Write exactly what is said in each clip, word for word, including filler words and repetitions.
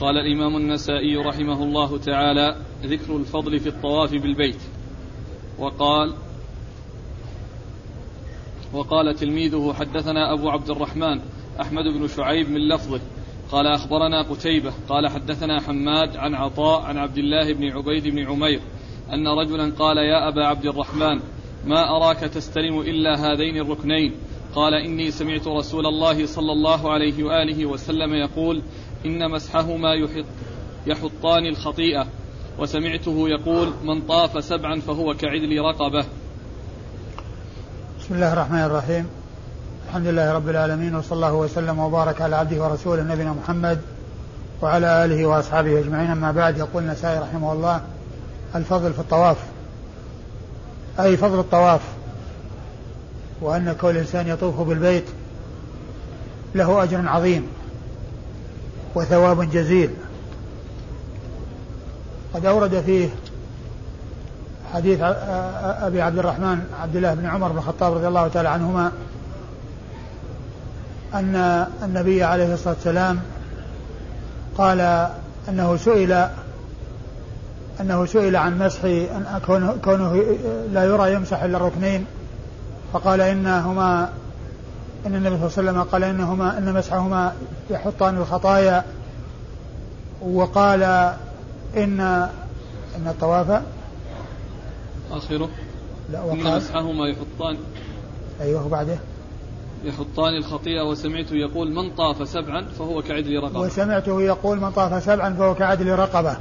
قال الإمام النسائي رحمه الله تعالى: ذكر الفضل في الطواف بالبيت. وقال وقال تلميذه: حدثنا أبو عبد الرحمن أحمد بن شعيب من لفظه قال: أخبرنا قتيبة قال: حدثنا حماد عن عطاء عن عبد الله بن عبيد بن عمير أن رجلا قال: يا أبا عبد الرحمن، ما أراك تستلم إلا هذين الركنين. قال: إني سمعت رسول الله صلى الله عليه وآله وسلم يقول: إن مسحهما يحط يحطان الخطيئة. وسمعته يقول: من طاف سبعا فهو كعدل رقبة. بسم الله الرحمن الرحيم، الحمد لله رب العالمين، وصلى الله وسلم وبارك على عبده ورسوله نبينا محمد وعلى آله وأصحابه أجمعين. أما بعد، يقول النسائي رحمه الله: الفضل في الطواف، أي فضل الطواف، وأن كل إنسان يطوف بالبيت له أجر عظيم وثواب جزيل. قد أورد فيه حديث أبي عبد الرحمن عبد الله بن عمر بن الخطاب رضي الله تعالى عنهما أن النبي عليه الصلاة والسلام قال أنه سئل أنه سئل عن مسح أن كونه لا يرى يمسح إلا الركنين، فقال إنهما إن النبي صلى الله عليه وسلم قال إنهما إن مسحهما يحطان الخطايا، وقال إن إن الطواف آخره لا إن مسحهما يحطان أيوه بعده يحطان الخطيئة. وسمعته يقول: من طاف سبعا فهو كعدل رقبة. وسمعته يقول: من طاف سبعا فهو كعدل رقبة.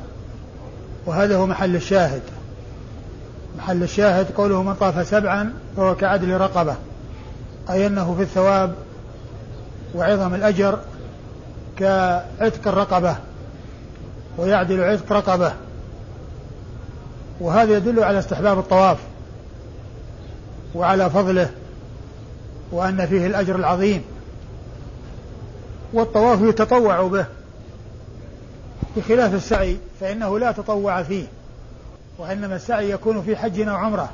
وهذا هو محل الشاهد، محل الشاهد قوله: من طاف سبعا فهو كعدل رقبة، أي أنه في الثواب وعظم الأجر كعتق الرقبة، ويعدل عتق رقبة. وهذا يدل على استحباب الطواف وعلى فضله وأن فيه الأجر العظيم. والطواف يتطوع به بخلاف السعي، فإنه لا تطوع فيه، وإنما السعي يكون في حج أو عمرة،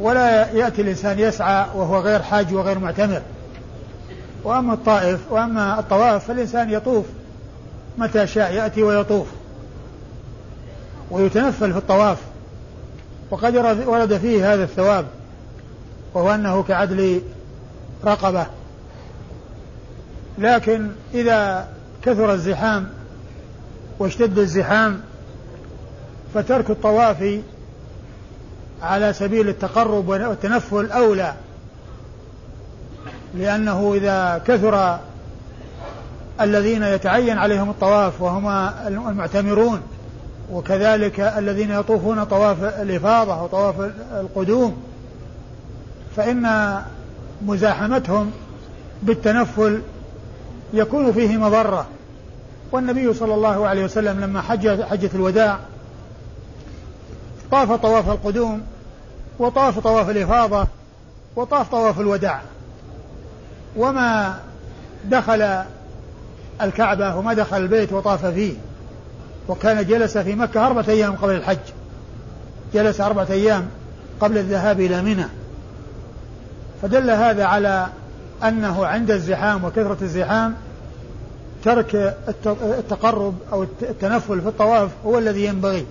ولا يأتي الإنسان يسعى وهو غير حاج وغير معتمر. وأما الطائف وأما الطواف فالإنسان يطوف متى شاء، يأتي ويطوف ويتنفل في الطواف. وقد ورد فيه هذا الثواب، وهو أنه كعدل رقبة. لكن إذا كثر الزحام واشتد الزحام فترك الطواف على سبيل التقرب والتنفل أولى، لأنه إذا كثر الذين يتعين عليهم الطواف وهما المعتمرون، وكذلك الذين يطوفون طواف الإفاضة وطواف القدوم، فإن مزاحمتهم بالتنفل يكون فيه مضرة. والنبي صلى الله عليه وسلم لما حج حجة الوداع طاف طواف القدوم وطاف طواف الإفاضة وطاف طواف الوداع، وما دخل الكعبة وما دخل البيت وطاف فيه. وكان جلس في مكة أربعة أيام قبل الحج، جلس أربعة أيام قبل الذهاب إلى منى. فدل هذا على أنه عند الزحام وكثرة الزحام ترك التقرب أو التنفل في الطواف هو الذي ينبغي.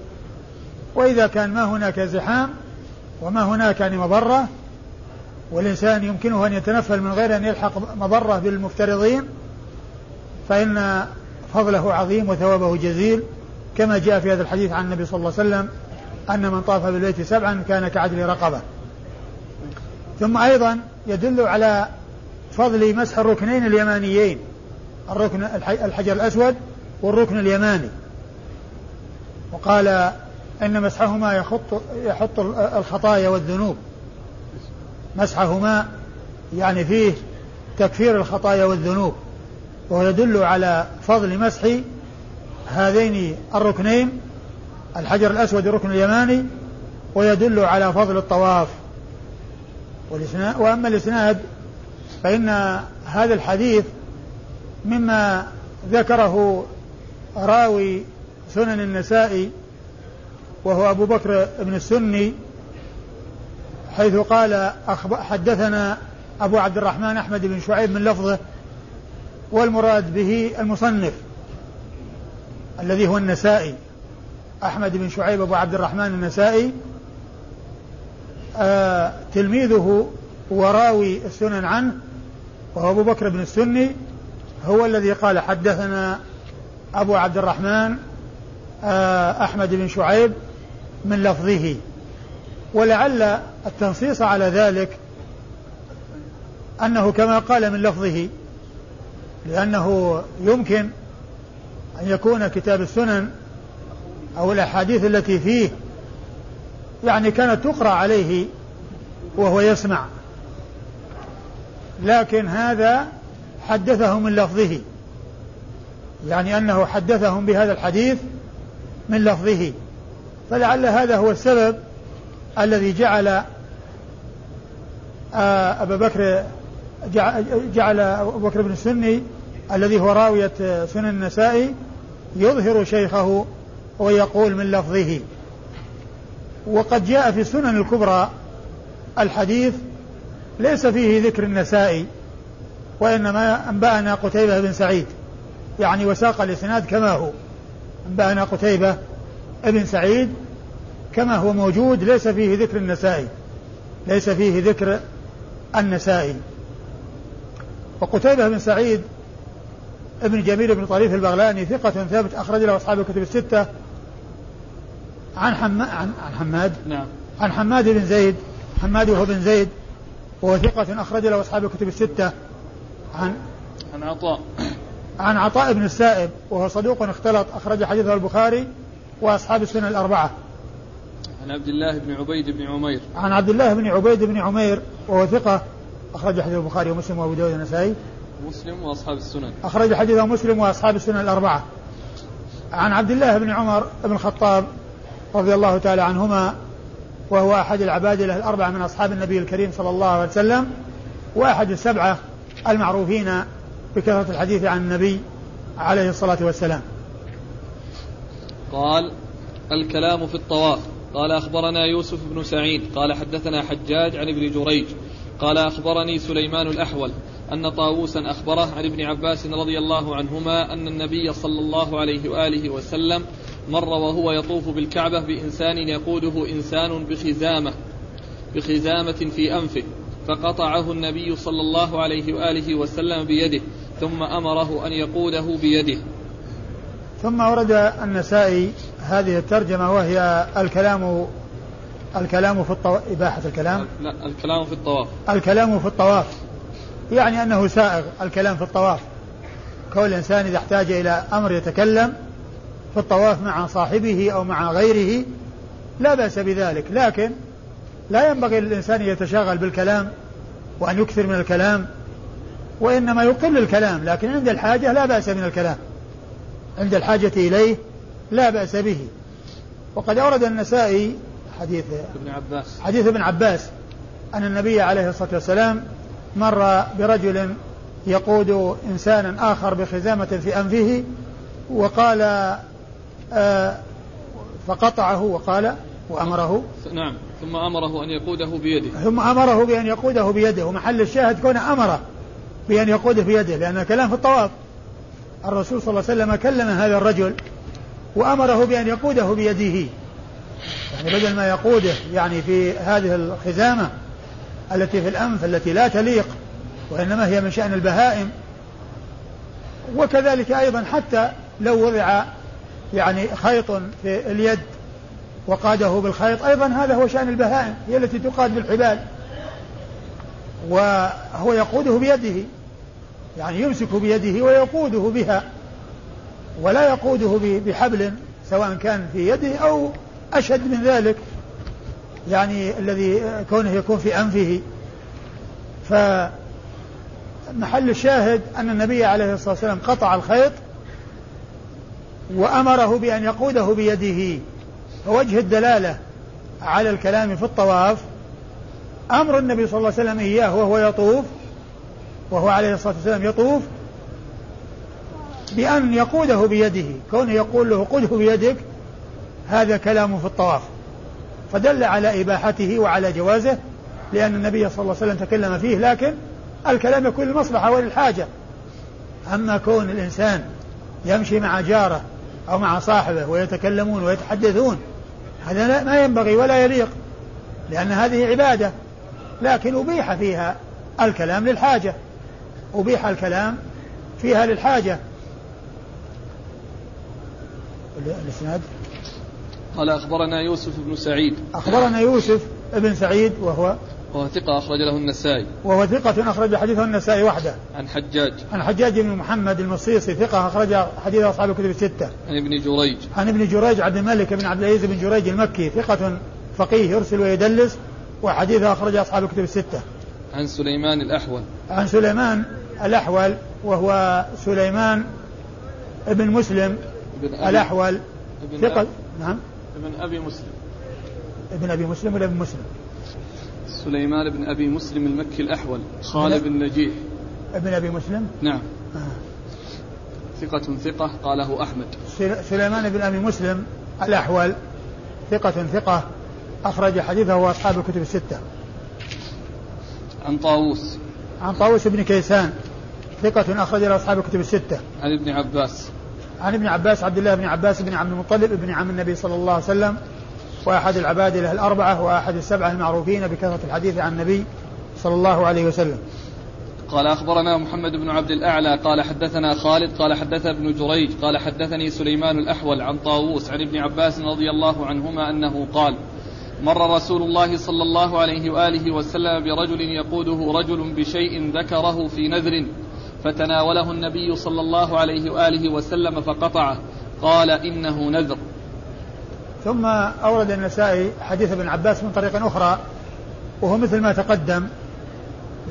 وإذا كان ما هناك زحام وما هناك يعني مضرة، والإنسان يمكنه أن يتنفل من غير أن يلحق مضرة بالمفترضين، فإن فضله عظيم وثوابه جزيل، كما جاء في هذا الحديث عن النبي صلى الله عليه وسلم أن من طاف بالبيت سبعا كان كعدل رقبة. ثم أيضا يدل على فضل مسح الركنين اليمانيين، الركن الحجر الأسود والركن اليماني. وقال: إن مسحهما يحط, يحط الخطايا والذنوب. مسحهما يعني فيه تكفير الخطايا والذنوب، وهو يدل على فضل مسح هذين الركنين، الحجر الأسود والركن اليماني، ويدل على فضل الطواف. وأما الإسناد فإن هذا الحديث مما ذكره راوي سنن النسائي وهو أبو بكر بن السني، حيث قال: حدثنا أبو عبد الرحمن أحمد بن شعيب من لفظه، والمراد به المصنف الذي هو النسائي أحمد بن شعيب أبو عبد الرحمن النسائي، آه تلميذه وراوي السنن عنه وهو أبو بكر بن السني هو الذي قال حدثنا أبو عبد الرحمن آه أحمد بن شعيب من لفظه. ولعل التنصيص على ذلك أنه كما قال من لفظه، لأنه يمكن أن يكون كتاب السنن أو الأحاديث التي فيه يعني كانت تقرأ عليه وهو يسمع، لكن هذا حدثهم من لفظه، يعني أنه حدثهم بهذا الحديث من لفظه، فلعل هذا هو السبب الذي جعل أبا بكر جعل أبو بكر بن السني الذي هو راوية سنن النسائي يظهر شيخه ويقول من لفظه. وقد جاء في السنن الكبرى الحديث ليس فيه ذكر النسائي، وإنما أنبأنا قتيبة بن سعيد، يعني وساق الإسناد كما هو، أنبأنا قتيبة بن سعيد كما هو موجود، ليس فيه ذكر النسائي، ليس فيه ذكر النسائي. وقتيبة بن سعيد ابن جميل بن طريف البغلاني ثقة ثابت، أخرج له أصحاب الكتب الستة. عن حم... عن... عن حماد نعم. عن حماد بن زيد، حماد وهو بن زيد وهو ثقة، أخرج له أصحاب الكتب الستة. عن عن عطاء عن عطاء بن السائب وهو صدوق اختلط، أخرج حديثه البخاري وأصحاب السنة الأربعة. عن عبد الله بن عبيد بن عمير عن عبد الله بن عبيد بن عمير وهو ثقة، أخرج حديث البخاري ومسلم وأبو داود والنسائي مسلم وأصحاب السنن، أخرج حديثه مسلم وأصحاب السنن الأربعة. عن عبد الله بن عمر بن الخطاب رضي الله تعالى عنهما، وهو أحد العبادلة الأربعة من أصحاب النبي الكريم صلى الله عليه وسلم، وأحد السبعة المعروفين بكثرة الحديث عن النبي عليه الصلاة والسلام. قال: الكلام في الطواف. قال: أخبرنا يوسف بن سعيد قال: حدثنا حجاج عن ابن جريج قال: أخبرني سليمان الأحول أن طاووسا أخبره عن ابن عباس رضي الله عنهما أن النبي صلى الله عليه وآله وسلم مر وهو يطوف بالكعبة بإنسان يقوده إنسان بخزامة بخزامة في أنفه، فقطعه النبي صلى الله عليه وآله وسلم بيده، ثم أمره أن يقوده بيده. ثم ورد النسائي هذه الترجمة وهي الكلام الكلام في الطواف، إباحة الكلام، لا الكلام في الطواف، الكلام في الطواف، يعني أنه سائغ الكلام في الطواف، كل إنسان إذا احتاج إلى أمر يتكلم في الطواف مع صاحبه أو مع غيره لا بأس بذلك، لكن لا ينبغي للإنسان يتشاغل بالكلام وأن يكثر من الكلام، وإنما يقل الكلام، لكن عند الحاجة لا بأس من الكلام، عند الحاجة إليه لا بأس به. وقد أورد النسائي حديث ابن عباس حديث ابن عباس أن النبي عليه الصلاة والسلام مر برجل يقود إنسانا آخر بخزامة في أنفه، وقال آه فقطعه وقال وأمره نعم ثم أمره أن يقوده بيده ثم أمره بأن يقوده بيده ومحل الشاهد كون أمره بأن يقوده بيده، لأن كلام في الطواف، الرسول صلى الله عليه وسلم كلم هذا الرجل وأمره بأن يقوده بيده، يعني بدل ما يقوده يعني في هذه الخزامة التي في الأنف التي لا تليق، وإنما هي من شأن البهائم. وكذلك أيضا حتى لو وضع يعني خيط في اليد وقاده بالخيط، أيضا هذا هو شأن البهائم، هي التي تقاد بالحبال، وهو يقوده بيده، يعني يمسك بيده ويقوده بها، ولا يقوده بحبل سواء كان في يده أو أشد من ذلك، يعني الذي كونه يكون في أنفه. فمحل الشاهد أن النبي عليه الصلاة والسلام قطع الخيط وأمره بأن يقوده بيده، فوجه الدلالة على الكلام في الطواف أمر النبي صلى الله عليه وسلم إياه وهو يطوف، وهو عليه الصلاة والسلام يطوف، بأن يقوده بيده، كونه يقول له قده بيدك هذا كلامه في الطواف، فدل على إباحته وعلى جوازه، لأن النبي صلى الله عليه وسلم تكلم فيه، لكن الكلام يكون للمصلحة وللحاجة. أما كون الإنسان يمشي مع جاره أو مع صاحبه ويتكلمون ويتحدثون، هذا ما ينبغي ولا يليق، لأن هذه عبادة. لكن أبيح فيها الكلام للحاجة، أبيح الكلام فيها للحاجة. الإسناد قال أخبرنا يوسف بن سعيد، أخبرنا يوسف بن سعيد وهو وهو ثقة أخرج له النسائي، وهو ثقة أخرج حديثه النسائي وحده. عن حجاج، عن حجاج بن محمد المصيصي ثقة أخرج حديث أصحاب الكتب الستة. عن ابن جريج، عن ابن جريج عبد الملك بن عبد العزيز بن جريج المكي ثقة فقيه يرسل ويدلس وحديثه أخرج أصحاب الكتب الستة. عن سليمان الأحول، عن سليمان الأحول وهو سليمان ابن مسلم الأحول ثقة، نعم ابن أبي مسلم، ابن أبي مسلم ولا ابن مسلم؟ سليمان بن أبي مسلم المكي الأحول قال بن نجيح ابن أبي مسلم، نعم آه. ثقة ثقة قاله أحمد. سليمان بن أبي مسلم الأحول ثقة ثقة أخرج حديثه وأصحاب الكتب الستة. عن طاووس، عن طاووس بن كيسان ثقة أخرج له أصحاب الكتب الستة. عن ابن عباس، عن ابن عباس عبد الله بن عباس بن عبد المطلب ابن عم النبي صلى الله عليه وسلم، وأحد العباد له الأربعة، وأحد السبعة المعروفين بكثرة الحديث عن النبي صلى الله عليه وسلم. قال أخبرنا محمد بن عبد الأعلى قال حدثنا خالد قال حدث ابن جريج قال حدثني سليمان الأحول عن طاووس عن ابن عباس رضي الله عنهما أنه قال مر رسول الله صلى الله عليه وآله وسلم برجل يقوده رجل بشيء ذكره في نذر فتناوله النبي صلى الله عليه وآله وسلم فقطعه قال إنه نذر. ثم أورد النسائي حديث ابن عباس من طريق أخرى وهو مثل ما تقدم،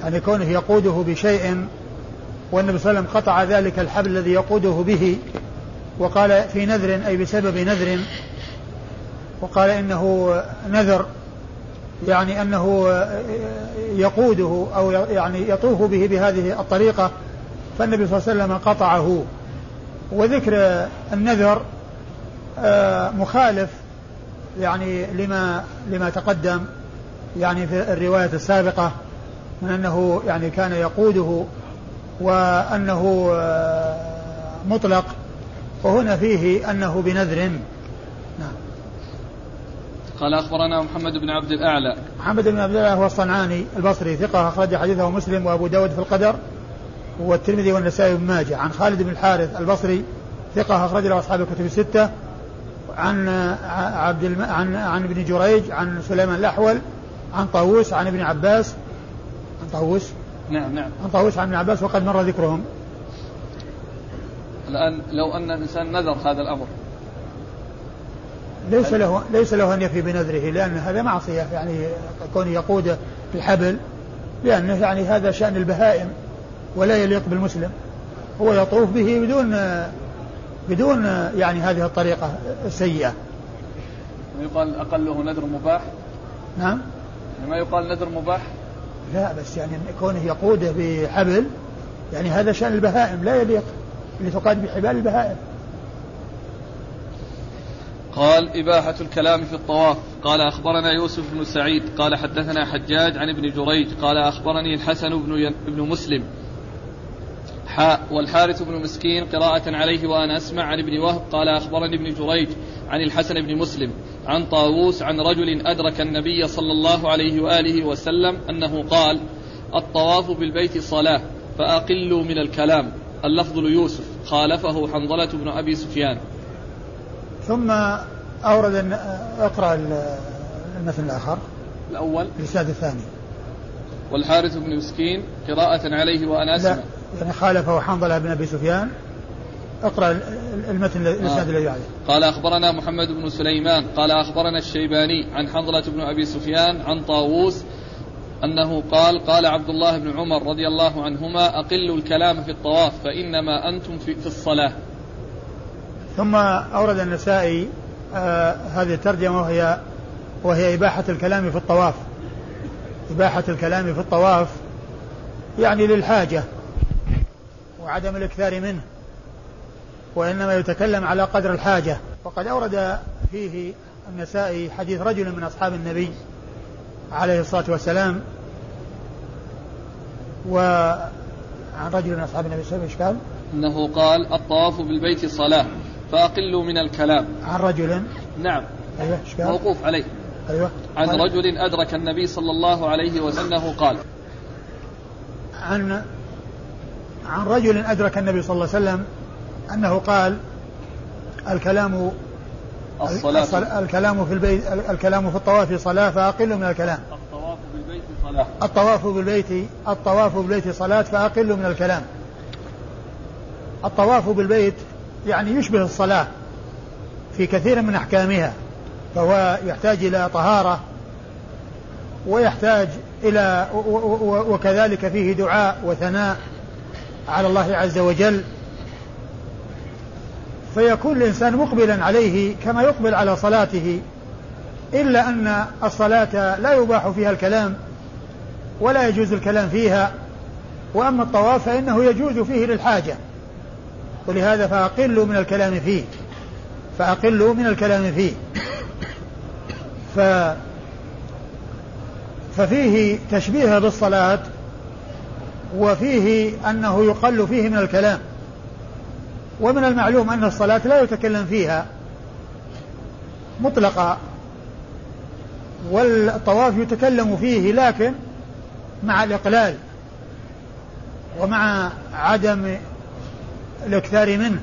يعني كونه يقوده بشيء والنبي صلى الله عليه وسلم قطع ذلك الحبل الذي يقوده به وقال في نذر أي بسبب نذر، وقال إنه نذر يعني أنه يقوده أو يعني يطوف به بهذه الطريقة، فالنبي صلى الله عليه وسلم قطعه. وذكر النذر مخالف يعني لما لما تقدم يعني في الرواية السابقة من أنه يعني كان يقوده وأنه مطلق، وهنا فيه أنه بنذر. قال أخبرنا محمد بن عبد الأعلى، محمد بن عبد الأعلى هو الصنعاني البصري ثقة أخرج حديثه مسلم وأبو داود في القدر والترمذي والنسائي بن ماجه. عن خالد بن الحارث البصري ثقة أخرج له أصحاب الكتب الستة. عن عبد الم... عن عن ابن جريج، عن سليمان الأحول، عن طاووس، عن ابن عباس، عن طاووس نعم نعم عن طاووس عن ابن عباس وقد مر ذكرهم. الآن لو أن الإنسان نذر هذا الأمر ليس له ليس له أن يفي بنذره، لأن هذا معصية، يعني كون يقود في الحبل، لأنه يعني هذا شأن البهائم ولا يليق بالمسلم، هو يطوف به بدون بدون يعني هذه الطريقة السيئة. ما يقال أقله نذر مباح؟ نعم يعني ما يقال نذر مباح؟ لا، بس يعني كونه يقوده بحبل يعني هذا شأن البهائم لا يليق اللي تقاد بحبال البهائم. قال إباحة الكلام في الطواف. قال أخبرنا يوسف بن سعيد قال حدثنا حجاج عن ابن جريج قال أخبرني الحسن بن مسلم حاء والحارث بن مسكين قراءة عليه وأنا أسمع عن ابن وهب قال أخبرني ابن جريج عن الحسن بن مسلم عن طاووس عن رجل أدرك النبي صلى الله عليه وآله وسلم أنه قال الطواف بالبيت صلاة فأقلوا من الكلام. اللفظ ليوسف خالفه حنظلة بن أبي سفيان. ثم أورد أقرأ المثل الآخر الأول الإسناد الثاني والحارث بن مسكين قراءة عليه وأنا أسمع، يعني خالفه حنظلة بن أبي سفيان. اقرأ المتن الإسناد الذي عليه. قال أخبرنا محمد بن سليمان قال أخبرنا الشيباني عن حنظلة بن أبي سفيان عن طاووس أنه قال قال عبد الله بن عمر رضي الله عنهما أقلوا الكلام في الطواف فإنما أنتم في, في الصلاة. ثم أورد النسائي آه هذه الترجمة وهي وهي إباحة الكلام في الطواف. إباحة الكلام في الطواف يعني للحاجة وعدم الإكثار منه، وإنما يتكلم على قدر الحاجة. وقد أورد فيه النسائي حديث رجل من أصحاب النبي عليه الصلاة والسلام، وعن رجل من أصحاب النبي صلى الله عليه وسلم إنه قال الطواف بالبيت صلاة فأقلوا من الكلام. عن رجل. نعم. أيوة. موقوف عليه. أيوة. عن قال. رجل أدرك النبي صلى الله عليه وسلم قال. عن عن رجل أدرك النبي صلى الله عليه وسلم أنه قال الكلام الصلاة. الكلام في البيت الكلام في الطواف صلاة فأقل من الكلام. الطواف بالبيت صلاة. الطواف بالبيت الطواف بالبيت صلاة فأقل من الكلام. الطواف بالبيت يعني يشبه الصلاة في كثير من أحكامها، فهو يحتاج إلى طهارة ويحتاج إلى وكذلك فيه دعاء وثناء على الله عز وجل، فيكون الإنسان مقبلا عليه كما يقبل على صلاته، إلا أن الصلاة لا يباح فيها الكلام ولا يجوز الكلام فيها، وأما الطواف فإنه يجوز فيه للحاجة، ولهذا فأقلوا من الكلام فيه فأقلوا من الكلام فيه ف... ففيه تشبيه بالصلاة، وفيه أنه يقل فيه من الكلام. ومن المعلوم أن الصلاة لا يتكلم فيها مطلقا، والطواف يتكلم فيه لكن مع الإقلال ومع عدم الاكثار منه،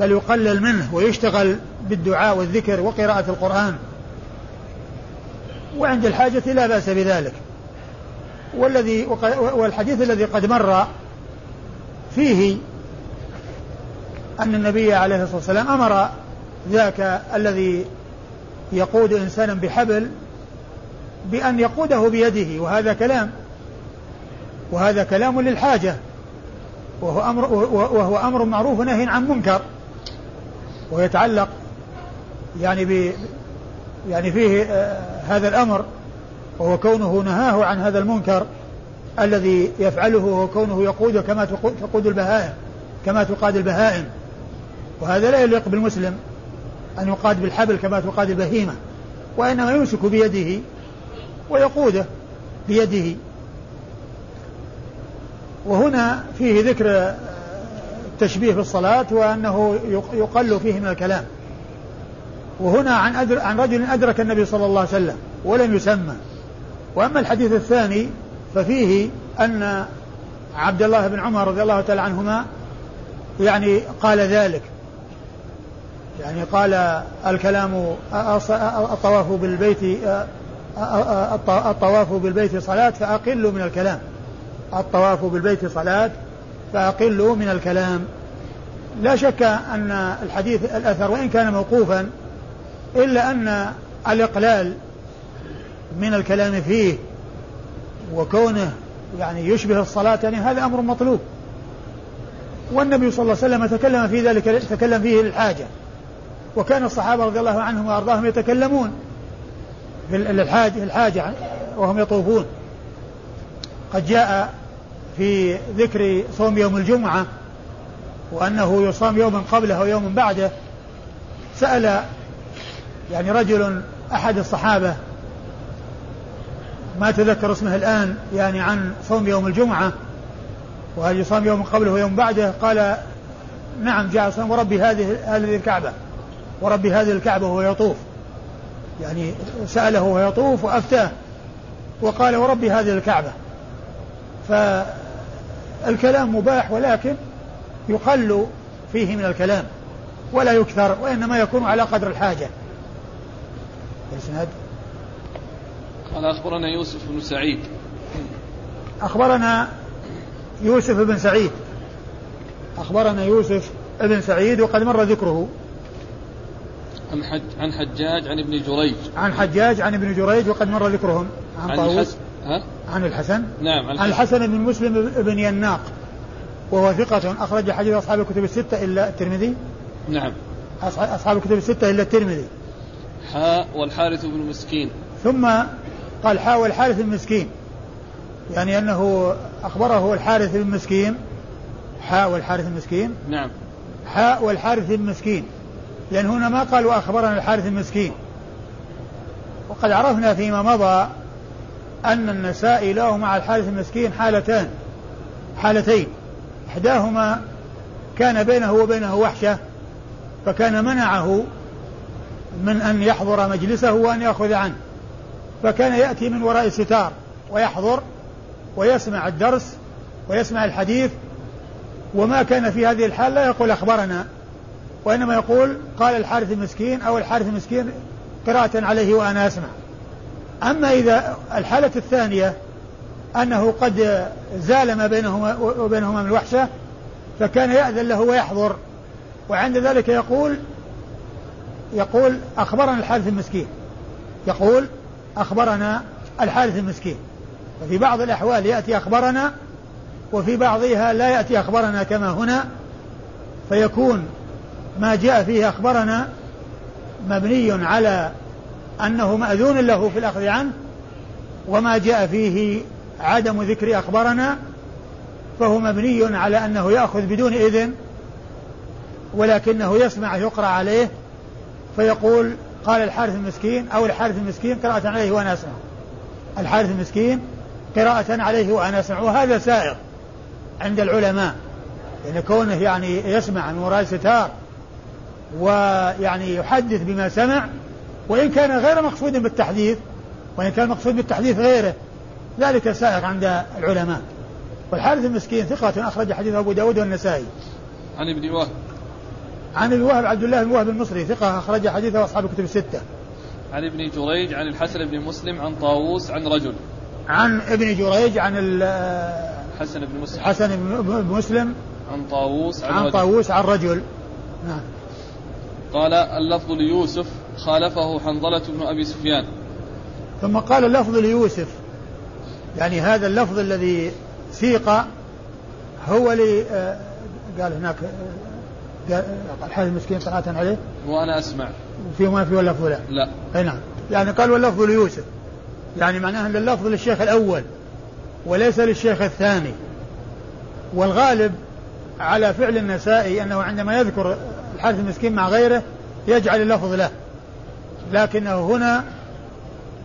بل يقلل منه ويشتغل بالدعاء والذكر وقراءة القرآن، وعند الحاجة لا بأس بذلك. والذي والحديث الذي قد مر فيه أن النبي عليه الصلاة والسلام أمر ذاك الذي يقود إنسانا بحبل بأن يقوده بيده، وهذا كلام وهذا كلام للحاجة، وهو أمر وهو أمر معروف نهي عن منكر، ويتعلق يعني ب يعني فيه هذا الأمر، وهو كونه نهاه عن هذا المنكر الذي يفعله، وهو كونه يقوده كما تقود البهائم كما تقاد البهائم، وهذا لا يليق بالمسلم أن يقاد بالحبل كما تقاد البهيمة، وإنما يمسك بيده ويقوده بيده. وهنا فيه ذكر التشبيه بالصلاة وأنه يقل فيه من الكلام. وهنا عن, أدر عن رجل أدرك النبي صلى الله عليه وسلم ولم يسمى. وأما الحديث الثاني ففيه أن عبد الله بن عمر رضي الله تعالى عنهما يعني قال ذلك، يعني قال الكلام الطواف بالبيت الطواف بالبيت صلاة فأقل من الكلام الطواف بالبيت صلاة فأقل من الكلام. لا شك أن الحديث الأثر وإن كان موقوفا إلا أن الإقلال من الكلام فيه وكونه يعني يشبه الصلاة يعني هذا أمر مطلوب، والنبي صلى الله عليه وسلم تكلم في ذلك تكلم فيه للحاجة، وكان الصحابة رضي الله عنهم وأرضاهم يتكلمون في الحاجة وهم يطوفون. قد جاء في ذكر صوم يوم الجمعة وأنه يصام يوما قبله ويوم بعده، سأل يعني رجل أحد الصحابة ما تذكر اسمه الآن يعني عن صوم يوم الجمعة، وهل يصام يوم قبله ويوم بعده؟ قال نعم جاء صام وربي هذه هذه الكعبة وربي هذه الكعبة وهو يطوف، يعني سأله وهو يطوف وأفتاه وقال وربي هذه الكعبة. فالكلام مباح ولكن يقل فيه من الكلام ولا يكثر، وإنما يكون على قدر الحاجة. قال أخبرنا يوسف بن سعيد أخبرنا يوسف بن سعيد أخبرنا يوسف بن سعيد وقد مر ذكره. عن, حج عن حجاج عن ابن جريج عن حجاج عن ابن جريج وقد مر ذكرهم. عن, عن طاووس عن الحسن نعم عن, عن الحسن بن مسلم بن يناق وهو ثقة أخرج حديث أصحاب الكتب الستة إلا الترمذي. نعم أصحاب الكتب الستة إلا الترمذي. حاء والحارث بن مسكين ثم قال حاء والحارث بن مسكين، يعني أنه أخبره الحارث بن مسكين حاء والحارث بن مسكين نعم حاء والحارث بن مسكين، لأن هنا ما قال وأخبرنا الحارث بن مسكين. وقد عرفنا فيما مضى أن النسائي له مع الحارث بن مسكين حالتان حالتين إحداهما كان بينه وبينه وحشة فكان منعه من أن يحضر مجلسه وأن يأخذ عنه، فكان يأتي من وراء الستار ويحضر ويسمع الدرس ويسمع الحديث، وما كان في هذه الحال لا يقول أخبرنا، وإنما يقول قال الحارث المسكين أو الحارث المسكين قراءة عليه وأنا أسمع. أما إذا الحالة الثانية أنه قد زال ما بينهما وبينهما من الوحشة، فكان يأذن له ويحضر، وعند ذلك يقول يقول أخبرنا الحارث المسكين، يقول أخبرنا الحارث المسكين. وفي بعض الأحوال يأتي أخبرنا، وفي بعضها لا يأتي أخبرنا كما هنا، فيكون ما جاء فيه أخبرنا مبني على أنه مأذون له في الأخذ عنه، وما جاء فيه عدم ذكر أخبرنا فهو مبني على أنه يأخذ بدون إذن، ولكنه يسمع يقرأ عليه فيقول قال الحارث المسكين أو الحارث المسكين قراءة عليه وأنا أسمع، الحارث المسكين قراءة عليه وأنا أسمع. وهذا سائغ عند العلماء، لأن كونه يعني يسمع من وراء الستار ويعني يحدث بما سمع، وإن كان غير مقصود بالتحديث، وإن كان مقصود بالتحديث غيره، ذلك سائغ عند العلماء. والحارث المسكين ثقة، أخرج حديث أبو داود والنسائي. عن ابن وهب عن الوهب عبد الله بن وهب المصري ثقة، أخرج حديثه أصحاب الكتب الستة. عن ابن جريج عن الحسن بن مسلم عن طاووس عن رجل. عن ابن جريج عن الحسن بن مسلم الحسن بن مسلم عن طاووس عن, عن طاووس عن رجل. نعم. قال اللفظ ليوسف خالفه حنظلة بن أبي سفيان. ثم قال اللفظ ليوسف، يعني هذا اللفظ الذي سيق هو لي آه قال هناك قال الحارث المسكين قراءة عليه وأنا أسمع، وفي ما في ولا فلان لا أي نعم، يعني قال واللفظ ليوسف، يعني معناه أن اللفظ للشيخ الأول وليس للشيخ الثاني. والغالب على فعل النسائي أنه عندما يذكر الحارث المسكين مع غيره يجعل اللفظ له، لكنه هنا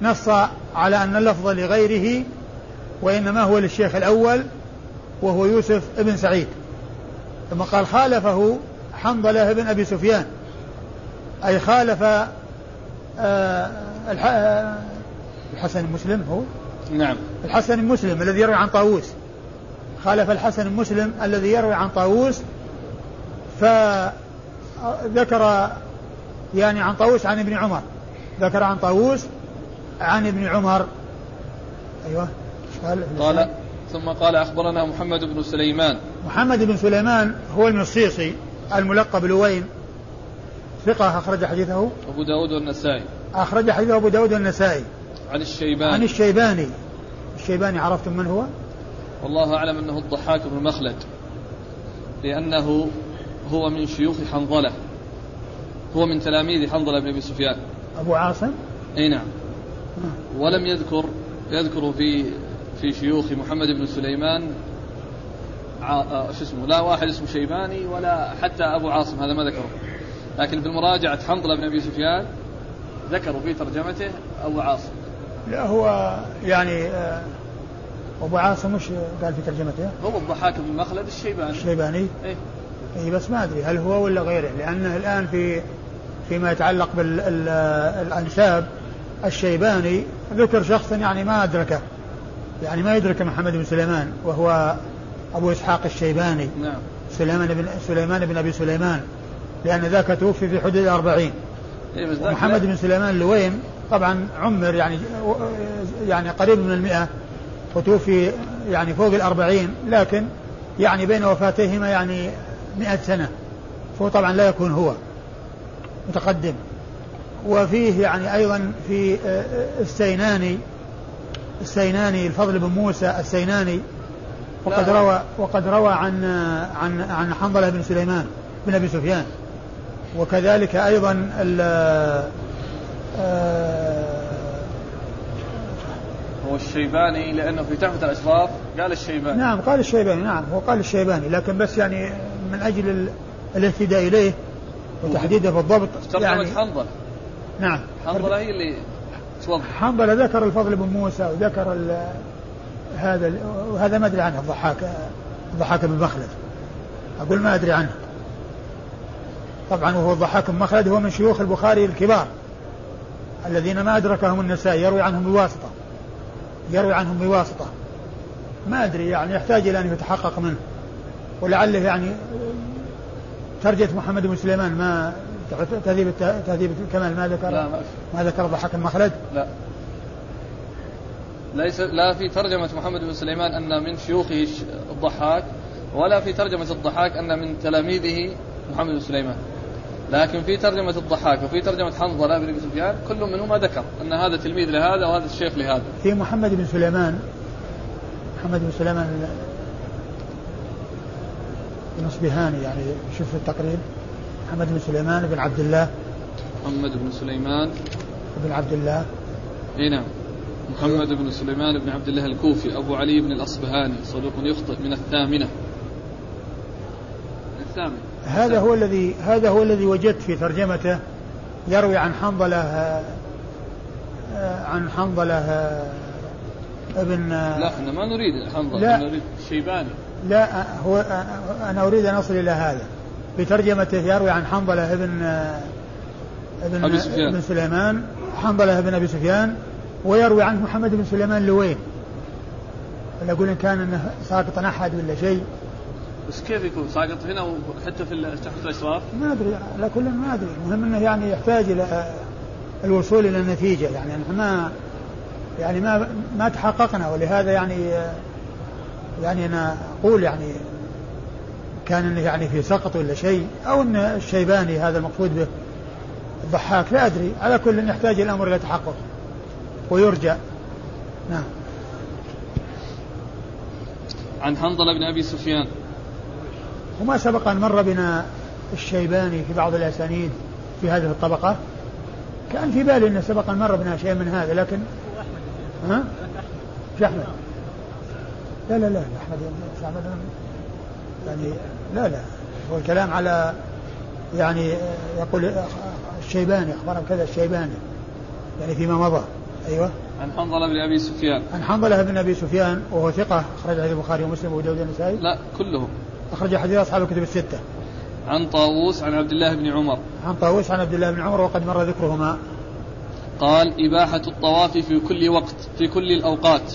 نص على أن اللفظ لغيره وإنما هو للشيخ الأول وهو يوسف ابن سعيد. ثم قال خالفه حنظلة بن أبي سفيان، أي خالف آه الح... الحسن المسلم هو نعم الحسن المسلم الذي يروي عن طاووس، خالف الحسن المسلم الذي يروي عن طاووس، فذكر يعني عن طاووس عن ابن عمر، ذكر عن طاووس عن ابن عمر. أيوة. قال ثم قال أخبرنا محمد بن سليمان. محمد بن سليمان هو المصيصي الملقب لوين، ثقة، أخرج حديثه أبو داود والنسائي. أخرج حديثه أبو داود والنسائي. عن الشيباني. عن الشيباني. الشيباني عرفتم من هو؟ والله أعلم أنه الضحاك بن مخلد، لأنه هو من شيوخ حنظلة، هو من تلاميذ حنظلة بن أبي سفيان. أبو عاصم؟ أي نعم. ولم يذكر يذكر في في شيوخ محمد بن سليمان شو اسمه، لا واحد اسمه شيباني ولا حتى أبو عاصم، هذا ما ذكره، لكن في المراجعة حنظلة بن أبي سفيان ذكروا في ترجمته أبو عاصم. لا هو يعني أبو عاصم مش قال في ترجمته هو الضحاك بن مخلد الشيباني. الشيباني إيه؟ إيه بس ما أدري هل هو ولا غيره، لأنه الآن في فيما يتعلق بالأنساب الشيباني ذكر شخصا يعني ما أدركه، يعني ما يدرك محمد بن سليمان، وهو أبو إسحاق الشيباني. نعم. سليمان بن سليمان بن أبي سليمان، لأن ذاك توفي في حدود الأربعين. إيه محمد بن سليمان لوين طبعا عمر يعني يعني قريب من المئة، وتوفي يعني فوق الأربعين، لكن يعني بين وفاتهما يعني مئة سنة، فهو طبعا لا يكون هو متقدم. وفيه يعني أيضا في السيناني السيناني الفضل بن موسى السيناني، وقد روى وقد روى عن عن عن حنظلة بن سليمان بن أبي سفيان. وكذلك أيضا هو الشيباني، لأنه في تحفة الأشراف قال الشيباني. نعم قال الشيباني، نعم هو قال الشيباني، لكن بس يعني من أجل الاهتداء إليه وتحديده بالضبط يعني حنظلة. نعم حنظلة هي اللي حنظلة ذكر الفضل بن موسى وذكر هذا وهذا ما أدري عنه الضحاك الضحاك بن مخلد، أقول ما أدري عنه. طبعا وهو الضحاك بن مخلد هو من شيوخ البخاري الكبار الذين ما أدركهم النسائي يروي عنهم بواسطة يروي عنهم بواسطة ما أدري يعني يحتاج إلى أن يتحقق منه، ولعله يعني ترجمة محمد بن سليمان ما تهذيب تهذيب الكمال ما ذكر لا ما ذكر الضحاك بن مخلد لا ليس لا في ترجمة محمد بن سليمان أن من شيوخه الضحاك، ولا في ترجمة الضحاك أن من تلاميذه محمد بن سليمان، لكن في ترجمة الضحاك وفي ترجمة حنظلة بن أبي سفيان كل منهما ذكر أن هذا تلميذ لهذا وهذا الشيخ لهذا. في محمد بن سليمان محمد بن سليمان النصبهاني يعني شوف التقريب محمد بن سليمان بن عبد الله محمد بن سليمان بن عبد الله إيه نعم محمد بن سليمان بن عبد الله الكوفي أبو علي بن الأصبهاني صدوق يخطئ من الثامنة الثامن هذا الثامنة. هو الذي هذا هو الذي وجدت في ترجمته يروي عن حنظلة عن حنظلة ابن لا أنا ما نريد الحنظلة لا أنا نريد شيباني لا هو أنا أريد أن أصل إلى هذا في ترجمته يروي عن حنظلة ابن ابن, ابن سليمان حنظلة ابن أبي سفيان ويروي عنه محمد بن سليمان لوين ولا أقول إن كان أنه ساقط أحد ولا شيء بس كيف يكون ساقط هنا وحتى في تحت الأشراف ما أدري على كل ما أدري المهم أنه يعني يحتاج إلى الوصول إلى النتيجة يعني إحنا يعني ما ما تحققنا ولهذا يعني يعني أنا أقول يعني كان أنه يعني في سقط ولا شيء أو أن الشيباني هذا المقصود به الضحاك لا أدري على كل أن يحتاج الأمر إلى تحقق ويرجع نعم. عن حنظلة بن أبي سفيان وما سبق أن مر بنا الشيباني في بعض الأسانيد في هذه الطبقة كان في بالي أنه سبق أن مر بنا شيء من هذا لكن ها؟ في أحمد لا لا لا أحمد يعني لا لا هو الكلام على يعني يقول الشيباني أخبرنا كذا الشيباني يعني فيما مضى أيوة. عن حنظلة بن أبي سفيان عن حنظلة بن أبي سفيان وهو ثقة أخرج حديث البخاري ومسلم وأبو داود والنسائي لا كلهم أخرج حديث أصحاب الكتب الستة. عن طاووس عن عبد الله بن عمر عن طاووس عن عبد الله بن عمر وقد مر ذكرهما قال إباحة الطواف في كل وقت في كل الأوقات.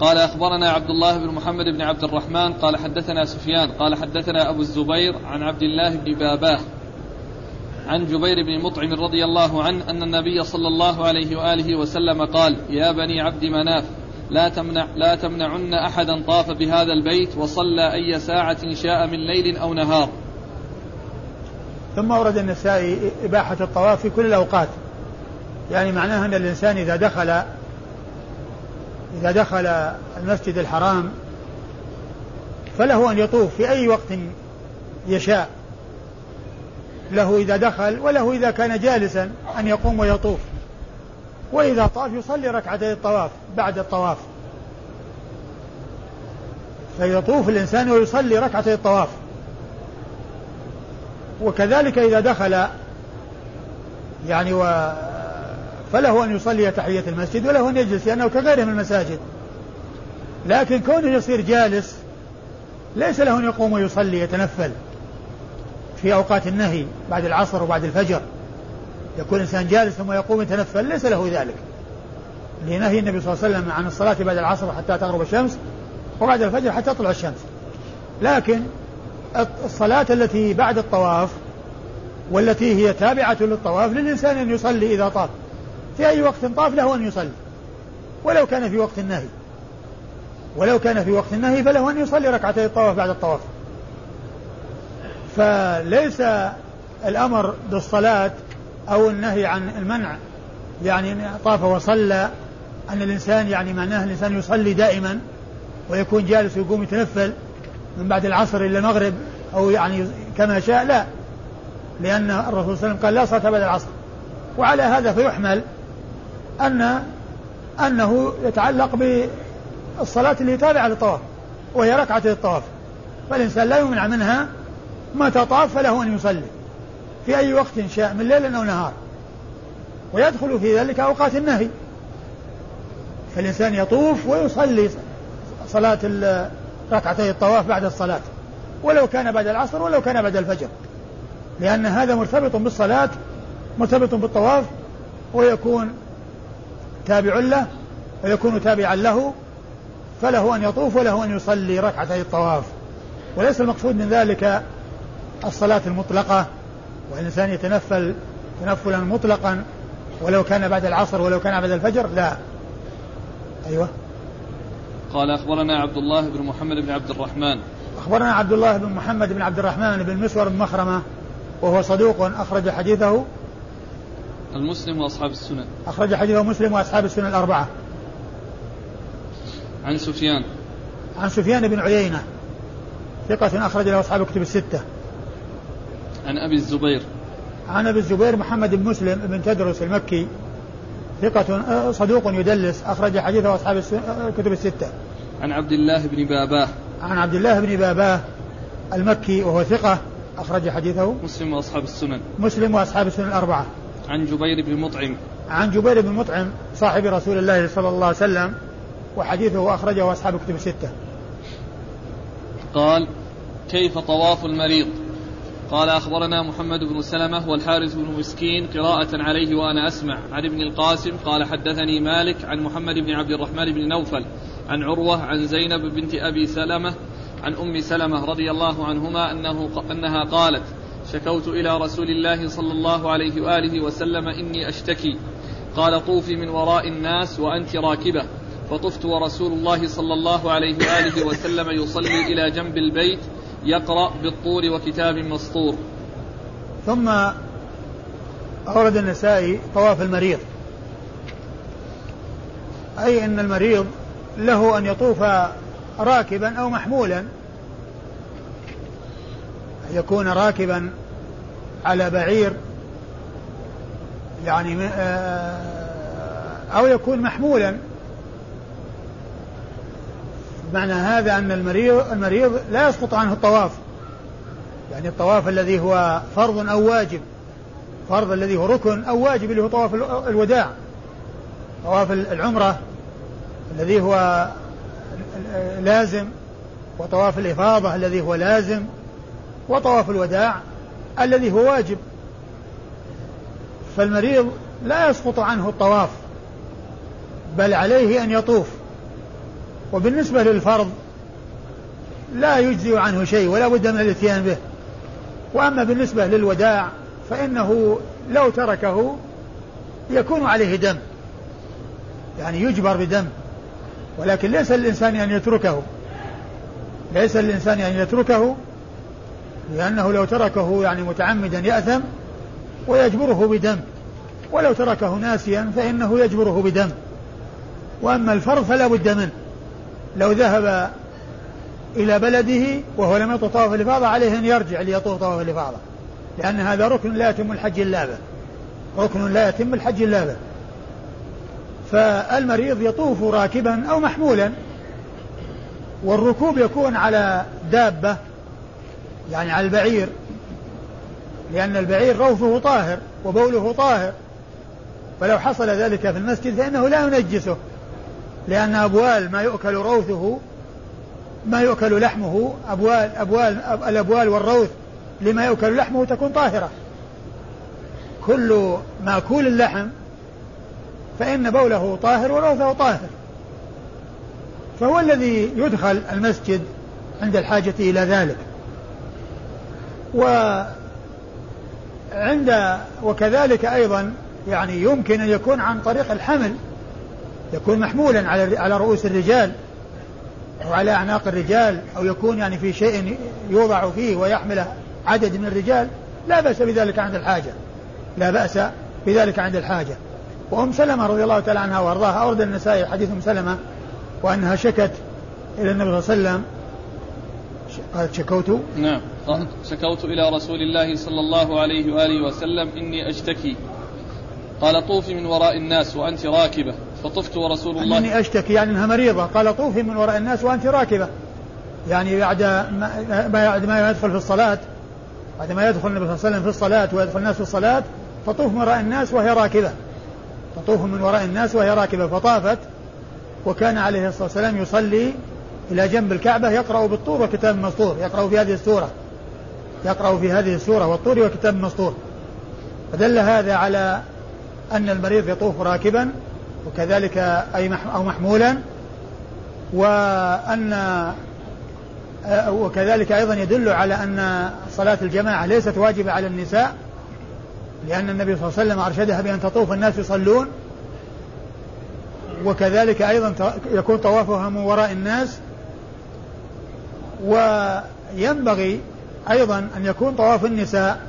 قال أخبرنا عبد الله بن محمد بن عبد الرحمن قال حدثنا سفيان قال حدثنا أبو الزبير عن عبد الله بن باباه عن جبير بن مطعم رضي الله عنه أن النبي صلى الله عليه وآله وسلم قال يا بني عبد مناف لا تمنع لا تمنعن أحدا طاف بهذا البيت وصلى أي ساعة شاء من ليل أو نهار. ثم أورد النسائي إباحة الطواف في كل الأوقات يعني معناها أن الإنسان إذا دخل إذا دخل المسجد الحرام فله أن يطوف في أي وقت يشاء له إذا دخل وله إذا كان جالسا أن يقوم ويطوف وإذا طاف يصلي ركعتي الطواف بعد الطواف فيطوف الإنسان ويصلي ركعتي الطواف وكذلك إذا دخل يعني و فله أن يصلي تحية المسجد وله أن يجلس لأنه كغيره من المساجد لكن كونه يصير جالس ليس له أن يقوم ويصلي يتنفل في أوقات النهي بعد العصر وبعد الفجر يكون إنسان جالس ثم يقوم يتنفل ليس له ذلك لنهي النبي صلى الله عليه وسلم عن الصلاة بعد العصر حتى تغرب الشمس وبعد الفجر حتى تطلع الشمس. لكن الصلاة التي بعد الطواف والتي هي تابعة للطواف للإنسان أن يصلي إذا طاف في أي وقت طاف له أن يصلي ولو كان في وقت النهي ولو كان في وقت النهي فله أن يصلي ركعتي الطواف بعد الطواف. فليس الأمر بالصلاة أو النهي عن المنع يعني أن طاف وصلى أن الإنسان يعني معناه الإنسان يصلي دائما ويكون جالس ويقوم يتنفل من بعد العصر إلى المغرب أو يعني كما شاء لا لأن الرسول صلى الله عليه وسلم قال لا صلاة بعد العصر. وعلى هذا فيحمل أن أنه يتعلق بالصلاة اللي تابعة للطواف وهي ركعة الطواف فالإنسان لا يمنع منها متى طاف فله أن يصلي في أي وقت شاء من ليل أو نهار ويدخل في ذلك أوقات النهي فالإنسان يطوف ويصلي صلاة ركعتي الطواف بعد الصلاة ولو كان بعد العصر ولو كان بعد الفجر لأن هذا مرتبط بالصلاة مرتبط بالطواف ويكون تابع له ويكون تابعا له، فله أن يطوف وله أن يصلي ركعتي الطواف. وليس المقصود من ذلك الصلاة المطلقة، والإنسان يتنفل تنفلا مطلقا ولو كان بعد العصر ولو كان بعد الفجر، لا. أيوة. قال أخبرنا عبد الله بن محمد بن عبد الرحمن أخبرنا عبد الله بن محمد بن عبد الرحمن بن مسور بن مخرمة، وهو صدوق أخرج حديثه المسلم وأصحاب السنن، أخرج حديثه مسلم وأصحاب السنن الأربعة. عن سفيان عن سفيان بن عيينة ثقة أخرج له أصحاب كتب الستة. عن أبي الزبير عن أبي الزبير محمد بن مسلم بن تدرس المكي ثقة صدوق يدلس أخرج حديثه أصحاب الكتب الستة. عن عبد الله بن باباه عن عبد الله بن باباه المكي وهو ثقة أخرج حديثه مسلم وأصحاب السنن مسلم وأصحاب السنن الأربعة. عن جبير بن مطعم عن جبير بن مطعم صاحب رسول الله صلى الله عليه وسلم وحديثه أخرجه أصحاب الكتب الستة. قال كيف طواف المريض؟ قال أخبرنا محمد بن سلمة والحارث بن مسكين قراءة عليه وأنا أسمع عن ابن القاسم قال حدثني مالك عن محمد بن عبد الرحمن بن نوفل عن عروة عن زينب بنت أبي سلمة عن أم سلمة رضي الله عنهما أنه أنها قالت شكوت إلى رسول الله صلى الله عليه وآله وسلم إني أشتكي، قال طوفي من وراء الناس وأنت راكبة، فطفت ورسول الله صلى الله عليه وآله وسلم يصلي إلى جنب البيت يقرأ بالطور وكتاب مسطور. ثم أورد النسائي طواف المريض، أي أن المريض له أن يطوف راكبا أو محمولا، يكون راكبا على بعير يعني أو يكون محمولا. معنى هذا أن المريض, المريض لا يسقط عنه الطواف، يعني الطواف الذي هو فرض أو واجب، فرض الذي هو ركن أو واجب اللي هو طواف الوداع، طواف العمرة الذي هو لازم، وطواف الإفاضة الذي هو لازم، وطواف الوداع الذي هو واجب. فالمريض لا يسقط عنه الطواف بل عليه أن يطوف. وبالنسبة للفرض لا يجزي عنه شيء ولا بد من الاتيان به. وأما بالنسبة للوداع فإنه لو تركه يكون عليه دم، يعني يجبر بدم، ولكن ليس للإنسان أن يتركه ليس للإنسان أن يتركه لأنه لو تركه يعني متعمدا يأثم ويجبره بدم، ولو تركه ناسيا فإنه يجبره بدم. وأما الفرض فلا بد منه، لو ذهب إلى بلده وهو لم يطوف طواف الإفاضة عليه أن يرجع ليطوف طواف الإفاضة، لأن هذا ركن لا يتم الحج إلا به ركن لا يتم الحج إلا به فالمريض يطوف راكبا أو محمولا. والركوب يكون على دابة يعني على البعير، لأن البعير روثه طاهر وبوله طاهر، فلو حصل ذلك في المسجد فإنه لا ينجسه، لأن أبوال ما يؤكل روثه ما يؤكل لحمه أبوال أبوال الأبوال والروث لما يؤكل لحمه تكون طاهرة. كل مأكول اللحم فإن بوله طاهر وروثه طاهر، فهو الذي يدخل المسجد عند الحاجة إلى ذلك. وعند وكذلك أيضا يعني يمكن أن يكون عن طريق الحمل، يكون محمولا على على رؤوس الرجال أو على أعناق الرجال، أو يكون يعني في شيء يوضع فيه ويحمله عدد من الرجال، لا بأس بذلك عند الحاجة لا بأس بذلك عند الحاجة. وأم سلمة رضي الله تعالى عنها وارضاها، أورد النسائي حديث أم سلمة وأنها شكت إلى النبي صلى الله عليه وسلم قالت شكوت نعم شكوت إلى رسول الله صلى الله عليه وآله وسلم إني أشتكي، قال طوفي من وراء الناس وأنت راكبة، فطفت ورسول الله أني أشتكي يعني أنها مريضة، قال طوفي من وراء الناس وأنت راكبة، يعني بعد ما, بعد ما يدخل في الصلاة بعد ما يدخل النبي صلى الله عليه وسلم في الصلاة ويدخل الناس في الصلاة تطوف من وراء الناس وهي راكبة تطوف من وراء الناس وهي راكبة فطافت. وكان عليه الصلاة والسلام يصلي إلى جنب الكعبة يقرأ بالطور وكتاب مسطور، يقرأ في هذه السورة يقرأ في هذه السورة والطور وكتاب مسطور. فدل هذا على أن المريض يطوف راكبا وكذلك أي أو محمولا، وأن وكذلك أيضا يدل على أن صلاة الجماعة ليست واجبة على النساء، لأن النبي صلى الله عليه وسلم أرشدها بأن تطوف الناس يصلون، وكذلك أيضا يكون طوافها من وراء الناس. وينبغي أيضا أن يكون طواف النساء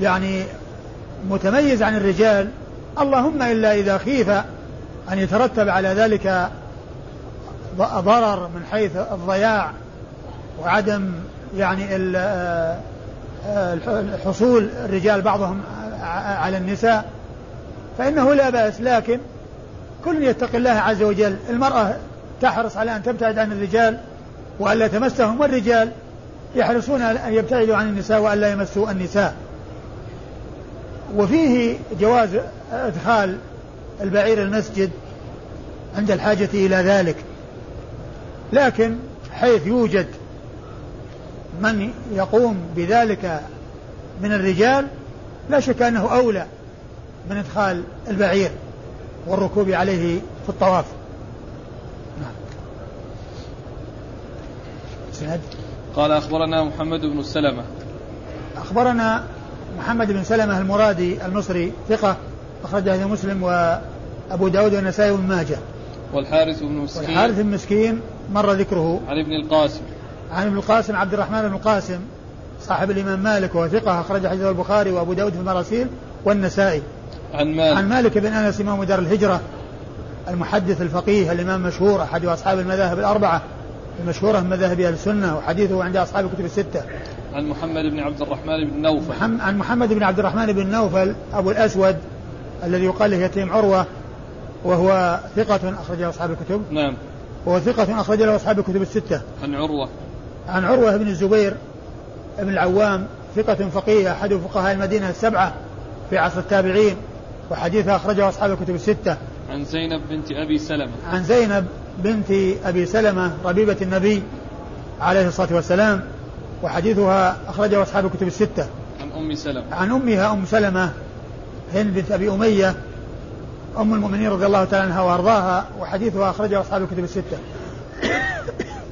يعني متميز عن الرجال، اللهم إلا إذا خيف أن يترتب على ذلك ضرر من حيث الضياع وعدم يعني الحصول الرجال بعضهم على النساء، فإنه لا بأس، لكن كل يتقي الله عز وجل. المرأة تحرص على أن تبتعد عن الرجال وألا تمسهم، والرجال يحرصون أن يبتعدوا عن النساء وألا يمسوا النساء. وفيه جواز إدخال البعير المسجد عند الحاجة إلى ذلك، لكن حيث يوجد من يقوم بذلك من الرجال لا شك أنه أولى من إدخال البعير والركوب عليه في الطواف. قال أخبرنا محمد بن سلمة أخبرنا محمد بن سلمة المرادي المصري ثقة، أخرج له مسلم وأبو داود والنسائي وابن ماجه. والحارث بن مسكين والحارث بن مسكين مر ذكره. عن ابن القاسم عن ابن القاسم عبد الرحمن بن القاسم صاحب الإمام مالك وثقة، أخرج حديثه البخاري وأبو داود في المراسيل والنسائي. عن مالك عن مالك بن أنس إمام دار الهجرة المحدث الفقيه الإمام مشهور، أحد أصحاب المذاهب الأربعة المشهورة من مذاهب أهل السنة، وحديثه عند أصحاب الكتب الستة. عن محمد بن عبد الرحمن بن نوفل محمد عن محمد بن عبد الرحمن بن نوفل أبو الأسود الذي يقال له يتيم عروة، وهو ثقة أخرجه أصحاب الكتب. نعم. وهو ثقة أخرجه أصحاب الكتب الستة. عن عروة عن عروة بن الزبير بن العوام ثقة فقيه، أحد فقهاء المدينة السبعة في عصر التابعين، وحديثه أخرجه أصحاب الكتب الستة. عن زينب بنت أبي سلمة عن زينب بنت أبي سلمة ربيبة النبي عليه الصلاة والسلام، وحديثها أخرجه أصحاب الكتب الستة. عن أم سلمة عن أمها أم سلمة هند بنت أبي أمية أم المؤمنين رضي الله تعالى عنها وأرضاها، وحديثها أخرجه أصحاب الكتب الستة.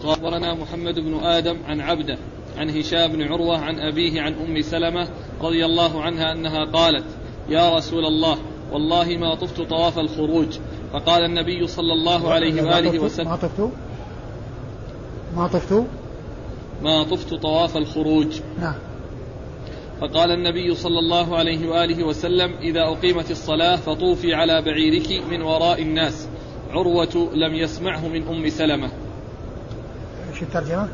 قال أخبرنا محمد بن آدم عن عبده عن هشام بن عروة عن أبيه عن أم سلمة رضي الله عنها أنها قالت: يا رسول الله، والله ما طفت طواف الخروج. فقال النبي صلى الله عليه وآله وسلم: ما طفت ما طفت ما طفت طواف الخروج. نعم. فقال النبي صلى الله عليه وآله وسلم: إذا أقيمت الصلاة فطوفي على بعيرك من وراء الناس. عروة لم يسمعه من أم سلمة. ايش الترجمة؟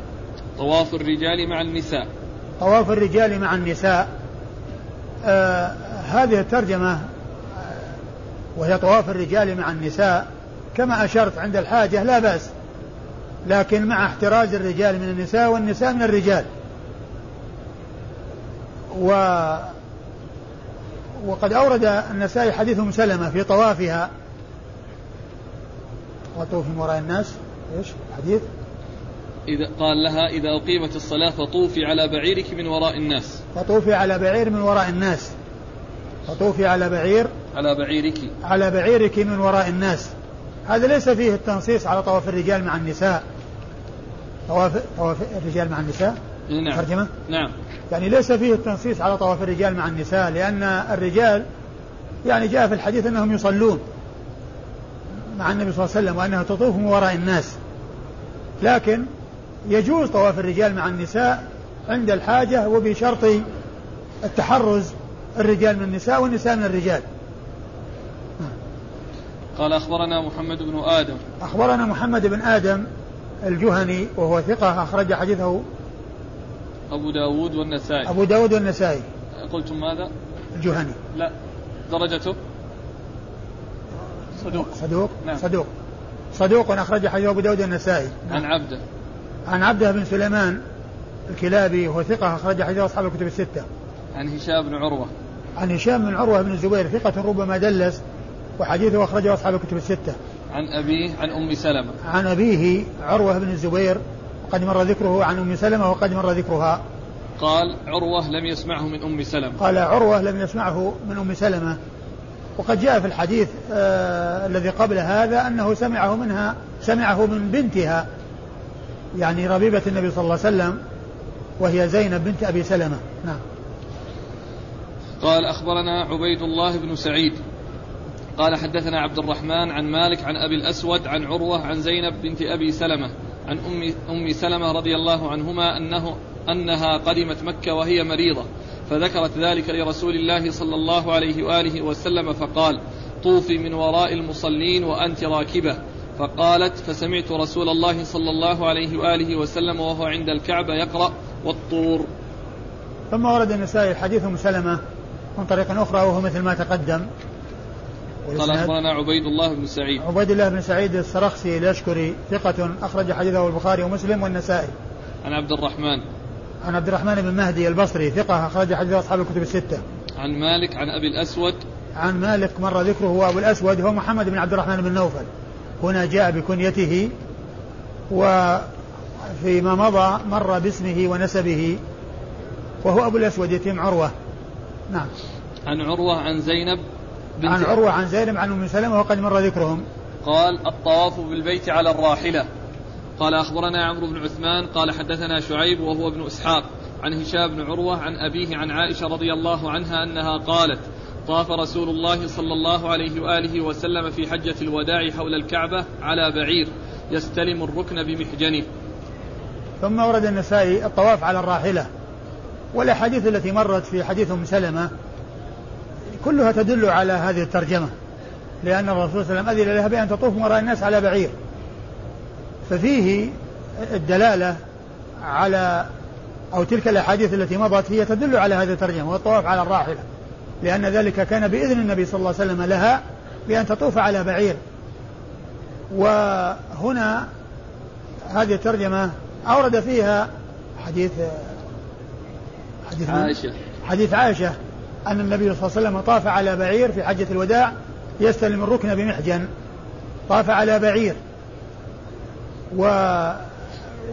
طواف الرجال مع النساء طواف الرجال مع النساء آه هذه الترجمة، وهي طواف الرجال مع النساء كما أشرت عند الحاجة لا بأس، لكن مع احتراز الرجال من النساء والنساء من الرجال. و... وقد أورد النسائي حديث أم سلمة في طوافها وطوف من وراء الناس. إيش حديث؟ إذا قال لها: إذا أقيمت الصلاة فطوفي على بعيرك من وراء الناس فطوفي على بعير من وراء الناس فطوفي على بعير على بعيرك على بعيرك من وراء الناس. هذا ليس فيه التنصيص على طواف الرجال مع النساء. طواف طواف الرجال مع النساء. نعم. ترجمة. نعم. يعني ليس فيه التنصيص على طواف الرجال مع النساء، لأن الرجال يعني جاء في الحديث أنهم يصلون مع النبي صلى الله عليه وسلم وأنه تطوف من وراء الناس، لكن يجوز طواف الرجال مع النساء عند الحاجة وبشرط التحرز الرجال من النساء والنساء من الرجال. قال أخبرنا محمد بن آدم أخبرنا محمد بن آدم الجهني، وهو ثقة، أخرج حديثه أبو داود والنسائي أبو داود والنسائي قلتم ماذا؟ الجهني. لا، درجته صدوق صدوق نعم. صدوق صدوق أخرج حديثه أبو داود والنسائي. نعم. عن عبده عن عبده بن سليمان الكلابي، وهو ثقة، أخرج حديثه أصحاب الكتب الستة. عن هشام بن عروة عن هشام بن عروة بن الزبير ثقة ربما دلس، وحديثه أخرجه أصحاب الكتب الستة. عن أبيه عن أم سلمة عن أبيه عروة بن الزبير، وقد مر ذكره. عن أم سلمة وقد مر ذكرها. قال عروة لم يسمعه من أم سلمة. قال عروة لم يسمعه من أم سلمة. وقد جاء في الحديث آه الذي قبل هذا أنه سمعه منها سمعه من بنتها يعني ربيبة النبي صلى الله عليه وسلم وهي زينب بنت أبي سلمة. نعم. قال أخبرنا عبيد الله بن سعيد قال حدثنا عبد الرحمن عن مالك عن أبي الأسود عن عروة عن زينب بنت أبي سلمة عن أم, أم سلمة رضي الله عنهما أنه أنها قدمت مكة وهي مريضة فذكرت ذلك لرسول الله صلى الله عليه وآله وسلم فقال طوفي من وراء المصلين وأنت راكبة. فقالت فسمعت رسول الله صلى الله عليه وآله وسلم وهو عند الكعبة يقرأ والطور. ثم ورد النسائي الحديث أم سلمة من طريق أخرى وهو مثل ما تقدم. قال أخبرنا عبيد الله بن سعيد عبيد الله بن سعيد السرخسي الأشكري ثقة أخرج حديثه البخاري ومسلم والنسائي. عن عبد الرحمن عن عبد الرحمن بن مهدي البصري ثقة أخرج حديثه أصحاب الكتب الستة. عن مالك عن أبي الأسود عن مالك مر ذكره. هو أبو الأسود هو محمد بن عبد الرحمن بن نوفل هنا جاء بكنيته وفيما مضى مر باسمه ونسبه وهو أبو الأسود يتيم عروة. نعم. عن عروة عن زينب عن عروة عن زينب عن أم سلمة وقد مر ذكرهم. قال الطواف بالبيت على الراحلة. قال أخبرنا عمرو بن عثمان قال حدثنا شعيب وهو ابن إسحاق عن هشام بن عروة عن أبيه عن عائشة رضي الله عنها أنها قالت طاف رسول الله صلى الله عليه وآله وسلم في حجة الوداع حول الكعبة على بعير يستلم الركن بمحجنه. ثم ورد النسائي الطواف على الراحلة. والأحاديث التي مرت في حديث أم سلمة كلها تدل على هذه الترجمة لأن الرسول صلى الله عليه وسلم أذن لها بأن تطوف وراء الناس على بعير ففيه الدلالة على أو تلك الأحاديث التي مضت هي تدل على هذه الترجمة والطواف على الراحلة لأن ذلك كان بإذن النبي صلى الله عليه وسلم لها بأن تطوف على بعير. وهنا هذه الترجمة أورد فيها حديث حديث عائشة حديث عائشة أن النبي صلى الله عليه وسلم طاف على بعير في حجة الوداع يستلم الركن بمحجن. طاف على بعير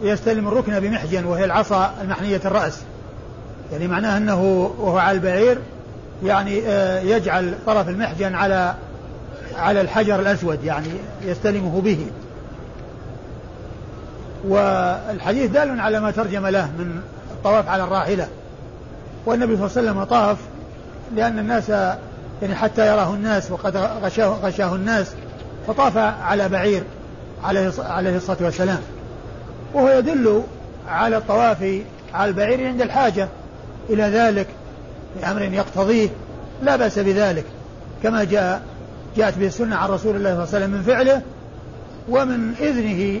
ويستلم الركن بمحجن وهي العصا المحنية الرأس يعني معناه أنه وهو على البعير يعني يجعل طرف المحجن على على الحجر الأسود يعني يستلمه به. والحديث دال على ما ترجم له من الطواف على الراحلة. والنبي صلى الله عليه وسلم طاف لأن الناس يعني حتى يراه الناس وقد غشاه, غشاه الناس فطاف على بعير عليه الصلاة والسلام وهو يدل على الطواف على البعير عند الحاجة إلى ذلك بأمر يقتضيه لا بأس بذلك كما جاء جاءت به السنة عن رسول الله صلى الله عليه وسلم من فعله ومن إذنه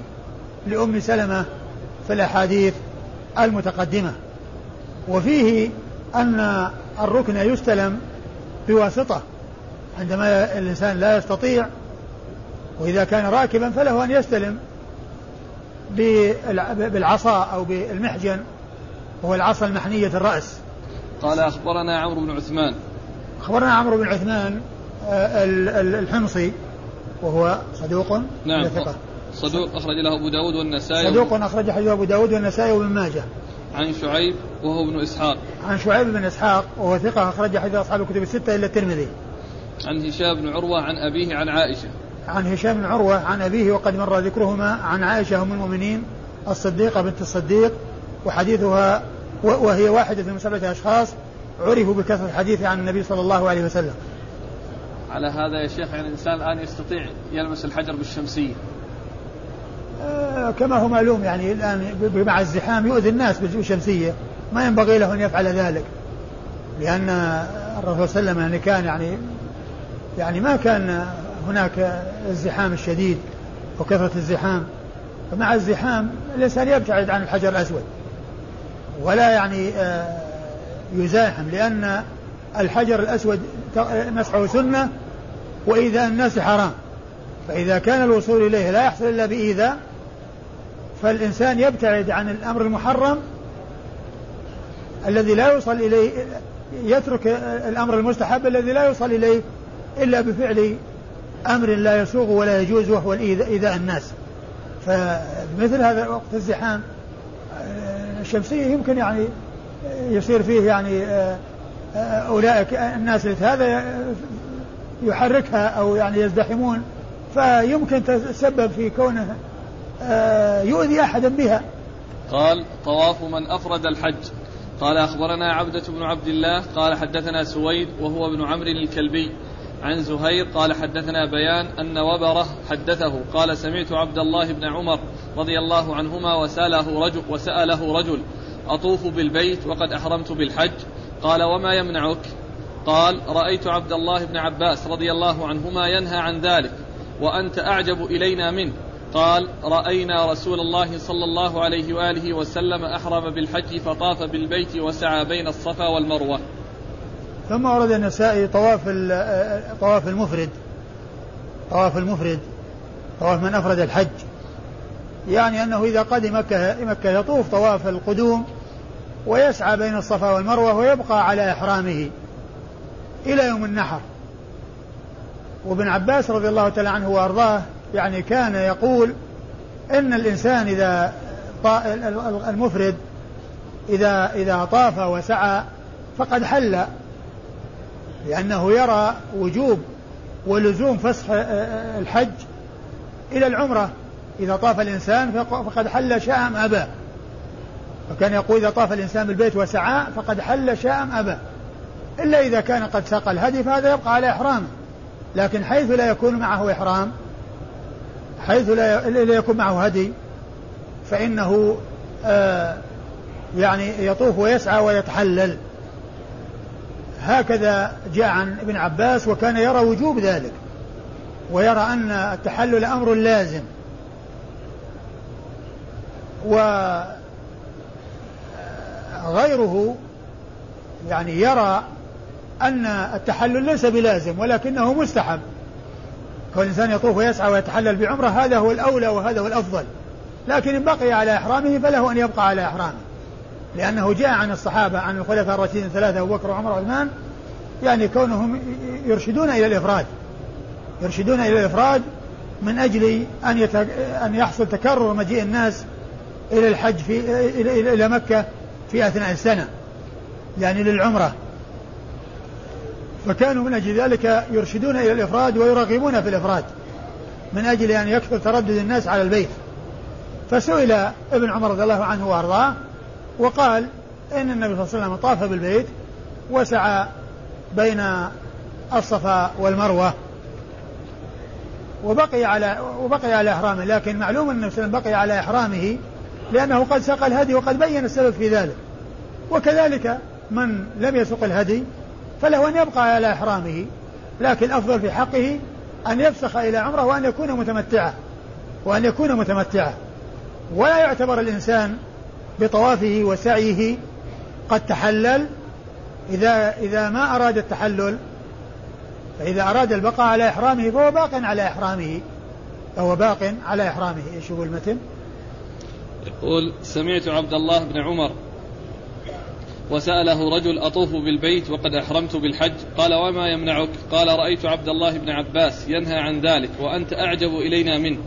لأم سلمة في الأحاديث المتقدمة. وفيه أن الركن يستلم بواسطة عندما الإنسان لا يستطيع وإذا كان راكبا فله أن يستلم بالعصا أو بالمحجن وهو العصا المحنية الرأس. قال أخبرنا عمرو بن عثمان أخبرنا عمرو بن عثمان الحمصي وهو صدوق نعم ثقة صدوق أخرج له أبو داود والنسائي صدوق أخرج حديثه أبو داود والنسائي وابن ماجه. عن شعيب وهو ابن إسحاق عن شعيب بن إسحاق وهو ثقة أخرج حديث أصحاب الكتب الستة إلا الترمذي. عن هشام بن عروة عن أبيه عن عائشة عن هشام بن عروة عن أبيه وقد مر ذكرهما عن عائشة أم المؤمنين الصديقة بنت الصديق وحديثها وهي واحدة من سبعة أشخاص عرفوا بكثرة الحديث عن النبي صلى الله عليه وسلم. على هذا يا شيخ يعني الإنسان الآن يستطيع يلمس الحجر بالشمسية كما هو معلوم يعني الآن مع الزحام يؤذي الناس بالشمسية ما ينبغي له أن يفعل ذلك لأن الرسول صلى الله عليه وسلم يعني كان يعني يعني ما كان هناك الزحام الشديد وكثرة الزحام فمع الزحام الإنسان يبتعد عن الحجر الأسود ولا يعني يزاحم لأن الحجر الأسود مسحه سنة وإيذاء الناس حرام فإذا كان الوصول إليه لا يحصل إلا بإيذاء فالإنسان يبتعد عن الأمر المحرم الذي لا يوصل إليه يترك الأمر المستحب الذي لا يوصل إليه إلا بفعل أمر لا يسوغ ولا يجوز وهو إيذاء الناس. فمثل هذا وقت الزحام الشمسية يمكن يعني يصير فيه يعني أولئك الناس هذا يحركها أو يعني يزدحمون، فيمكن تسبب في كونه يؤذي أحدا بها. قال طواف من أفرد الحج. قال أخبرنا عبدة بن عبد الله قال حدثنا سويد وهو ابن عمرو الكلبي عن زهير قال حدثنا بيان أن وبره حدثه قال سمعت عبد الله بن عمر رضي الله عنهما وسأله رجل, وسأله رجل أطوف بالبيت وقد أحرمت بالحج، قال وما يمنعك؟ قال رأيت عبد الله بن عباس رضي الله عنهما ينهى عن ذلك وأنت أعجب إلينا منه. قال رأينا رسول الله صلى الله عليه وآله وسلم أحرم بالحج فطاف بالبيت وسعى بين الصفا والمروة. ثم أورد النسائي طواف طواف المفرد طواف المفرد طواف من أفرد الحج، يعني أنه إذا قدم مكة يطوف طواف القدوم ويسعى بين الصفا والمروة ويبقى على إحرامه إلى يوم النحر. وابن عباس رضي الله تعالى عنه وأرضاه يعني كان يقول إن الإنسان إذا المفرد إذا إذا طاف وسعى فقد حل، لأنه يرى وجوب ولزوم فسخ الحج إلى العمرة. إذا طاف الإنسان فقد حل شاء أم أبى، وكان يقول إذا طاف الإنسان بالبيت وسعى فقد حل شاء أم أبى، إلا إذا كان قد ساق الهدي فهذا يبقى على إحرامه، لكن حيث لا يكون معه إحرام حيث لا يكون معه هدي فإنه آه يعني يطوف ويسعى ويتحلل. هكذا جاء عن ابن عباس، وكان يرى وجوب ذلك ويرى أن التحلل أمر لازم. وغيره يعني يرى أن التحلل ليس بلازم ولكنه مستحب، كل إنسان يطوف ويسعى ويتحلل بعمره هذا هو الأولى وهذا هو الأفضل، لكن إن بقي على إحرامه فله أن يبقى على إحرامه، لأنه جاء عن الصحابة عن الخلفاء الراشدين الثلاثة أبو بكر وعمر وعثمان يعني كونهم يرشدون إلى الإفراد يرشدون إلى الإفراد من أجل أن يتك... أن يحصل تكرر مجيء الناس إلى الحج في إلى مكة في أثناء السنة يعني للعمرة، فكانوا من أجل ذلك يرشدون إلى الإفراد ويرغبون في الإفراد من أجل أن يكثر تردد الناس على البيت. فسئل ابن عمر رضي الله عنه وأرضاه وقال إن النبي صلى الله عليه وسلم طاف بالبيت وسعى بين الصفا والمروة وبقي على وبقي على إحرامه، لكن معلوم أن النبي صلى الله عليه وسلم بقي على إحرامه لأنه قد ساق الهدي وقد بين السبب في ذلك. وكذلك من لم يسق الهدي فله أن يبقى على إحرامه، لكن الأفضل في حقه أن يفسخ إلى عمره وأن يكون متمتعة وأن يكون متمتعة ولا يعتبر الإنسان بطوافه وسعيه قد تحلل إذا إذا ما أراد التحلل. فإذا أراد البقاء على إحرامه فهو باق على إحرامه فهو باق على إحرامه. إيش هو المتن؟ يقول سمعت عبد الله بن عمر وسأله رجل أطوف بالبيت وقد أحرمت بالحج قال وما يمنعك؟ قال رأيت عبد الله بن عباس ينهى عن ذلك وأنت أعجب إلينا منه.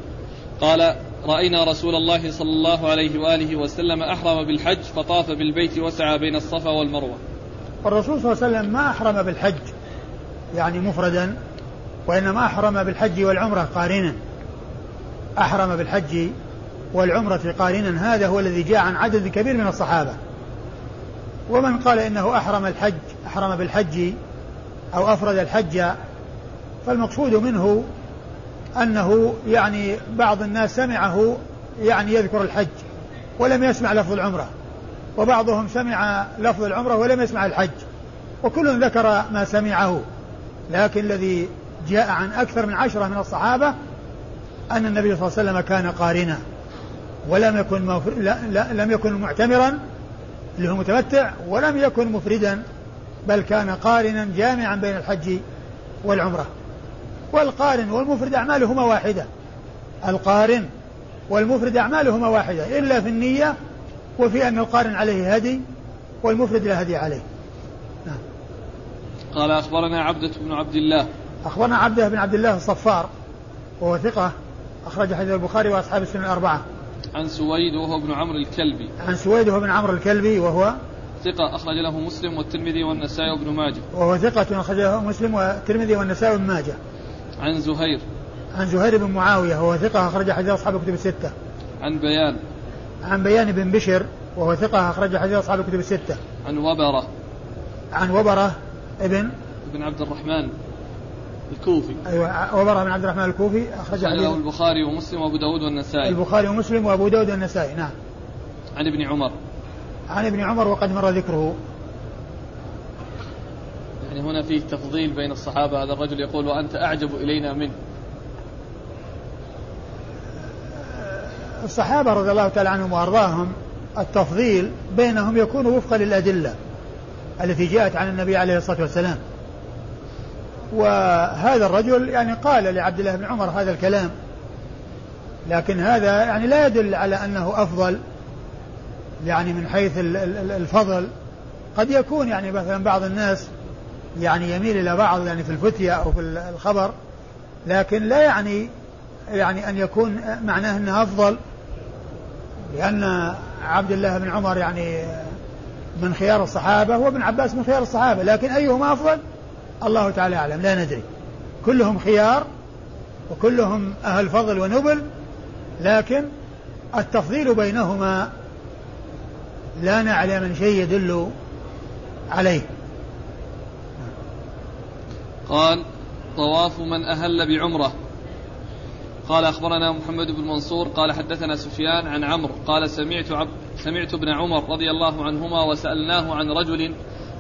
قال رأينا رسول الله صلى الله عليه وآله وسلم أحرم بالحج فطاف بالبيت وسعى بين الصفا والمروة. الرسول صلى الله عليه وسلم ما أحرم بالحج يعني مفردا، وإنما أحرم بالحج والعمرة قارنا أحرم بالحج والعمرة قارنا هذا هو الذي جاء عن عدد كبير من الصحابة. ومن قال إنه أحرم الحج أحرم بالحج أو أفرد الحج فالمقصود منه أنه يعني بعض الناس سمعه يعني يذكر الحج ولم يسمع لفظ العمرة، وبعضهم سمع لفظ العمرة ولم يسمع الحج، وكل ذكر ما سمعه. لكن الذي جاء عن أكثر من عشرة من الصحابة أن النبي صلى الله عليه وسلم كان قارنا ولم يكن مفر... لم يكن معتمرا له متمتع ولم يكن مفردا، بل كان قارنا جامعا بين الحج والعمرة. والقارن والمفرد أعمالهما واحدة القارن والمفرد أعمالهما واحدة إلا في النية، وفي أن القارن عليه هدي والمفرد لا هدي عليه. قال أخبرنا عبدة بن عبد الله أخبرنا عبده بن عبد الله الصفار وهو ثقة أخرج حديث البخاري وأصحاب السنن الأربعة عن سويد وهو ابن عمرو الكلبي عن سويد وهو ابن عمرو الكلبي وهو ثقة أخرج له مسلم والترمذي والنسائي وابن ماجه. وهو ثقة أخرج له مسلم والترمذي والنسائي وابن ماجه. عن زهير عن زهير بن معاوية وهو ثقة أخرج حديث أصحاب كتب الستة. عن بيان عن بيان بن بشر وهو ثقة أخرج حديث أصحاب كتب الستة. عن وبرة عن وبرة ابن ابن عبد الرحمن الكوفي. أيوة وبرة بن عبد الرحمن الكوفي أخرج حديث البخاري ومسلم وأبو داود والنسائي. البخاري ومسلم وأبو داود والنسائي نعم. عن ابن عمر عن ابن عمر وقد مر ذكره. يعني هنا فيه تفضيل بين الصحابة. هذا الرجل يقول وأنت أعجب إلينا منه. الصحابة رضي الله تعالى عنهم وأرضاهم التفضيل بينهم يكون وفقا للأدلة التي جاءت عن النبي عليه الصلاة والسلام. وهذا الرجل يعني قال لعبد الله بن عمر هذا الكلام، لكن هذا يعني لا يدل على أنه أفضل يعني من حيث الفضل. قد يكون يعني مثلا بعض الناس يعني يميل إلى بعض يعني في الفتية أو في الخبر، لكن لا يعني يعني أن يكون معناه أنه أفضل، لأن عبد الله بن عمر يعني من خيار الصحابة وابن عباس من خيار الصحابة، لكن أيهما أفضل الله تعالى أعلم لا ندري. كلهم خيار وكلهم أهل فضل ونبل، لكن التفضيل بينهما لا نعلم شيء يدل عليه. قال طواف من أهل بعمرة. قال أخبرنا محمد بن منصور قال حدثنا سفيان عن عمرو قال سمعت, عب سمعت ابن عمر رضي الله عنهما وسألناه عن رجل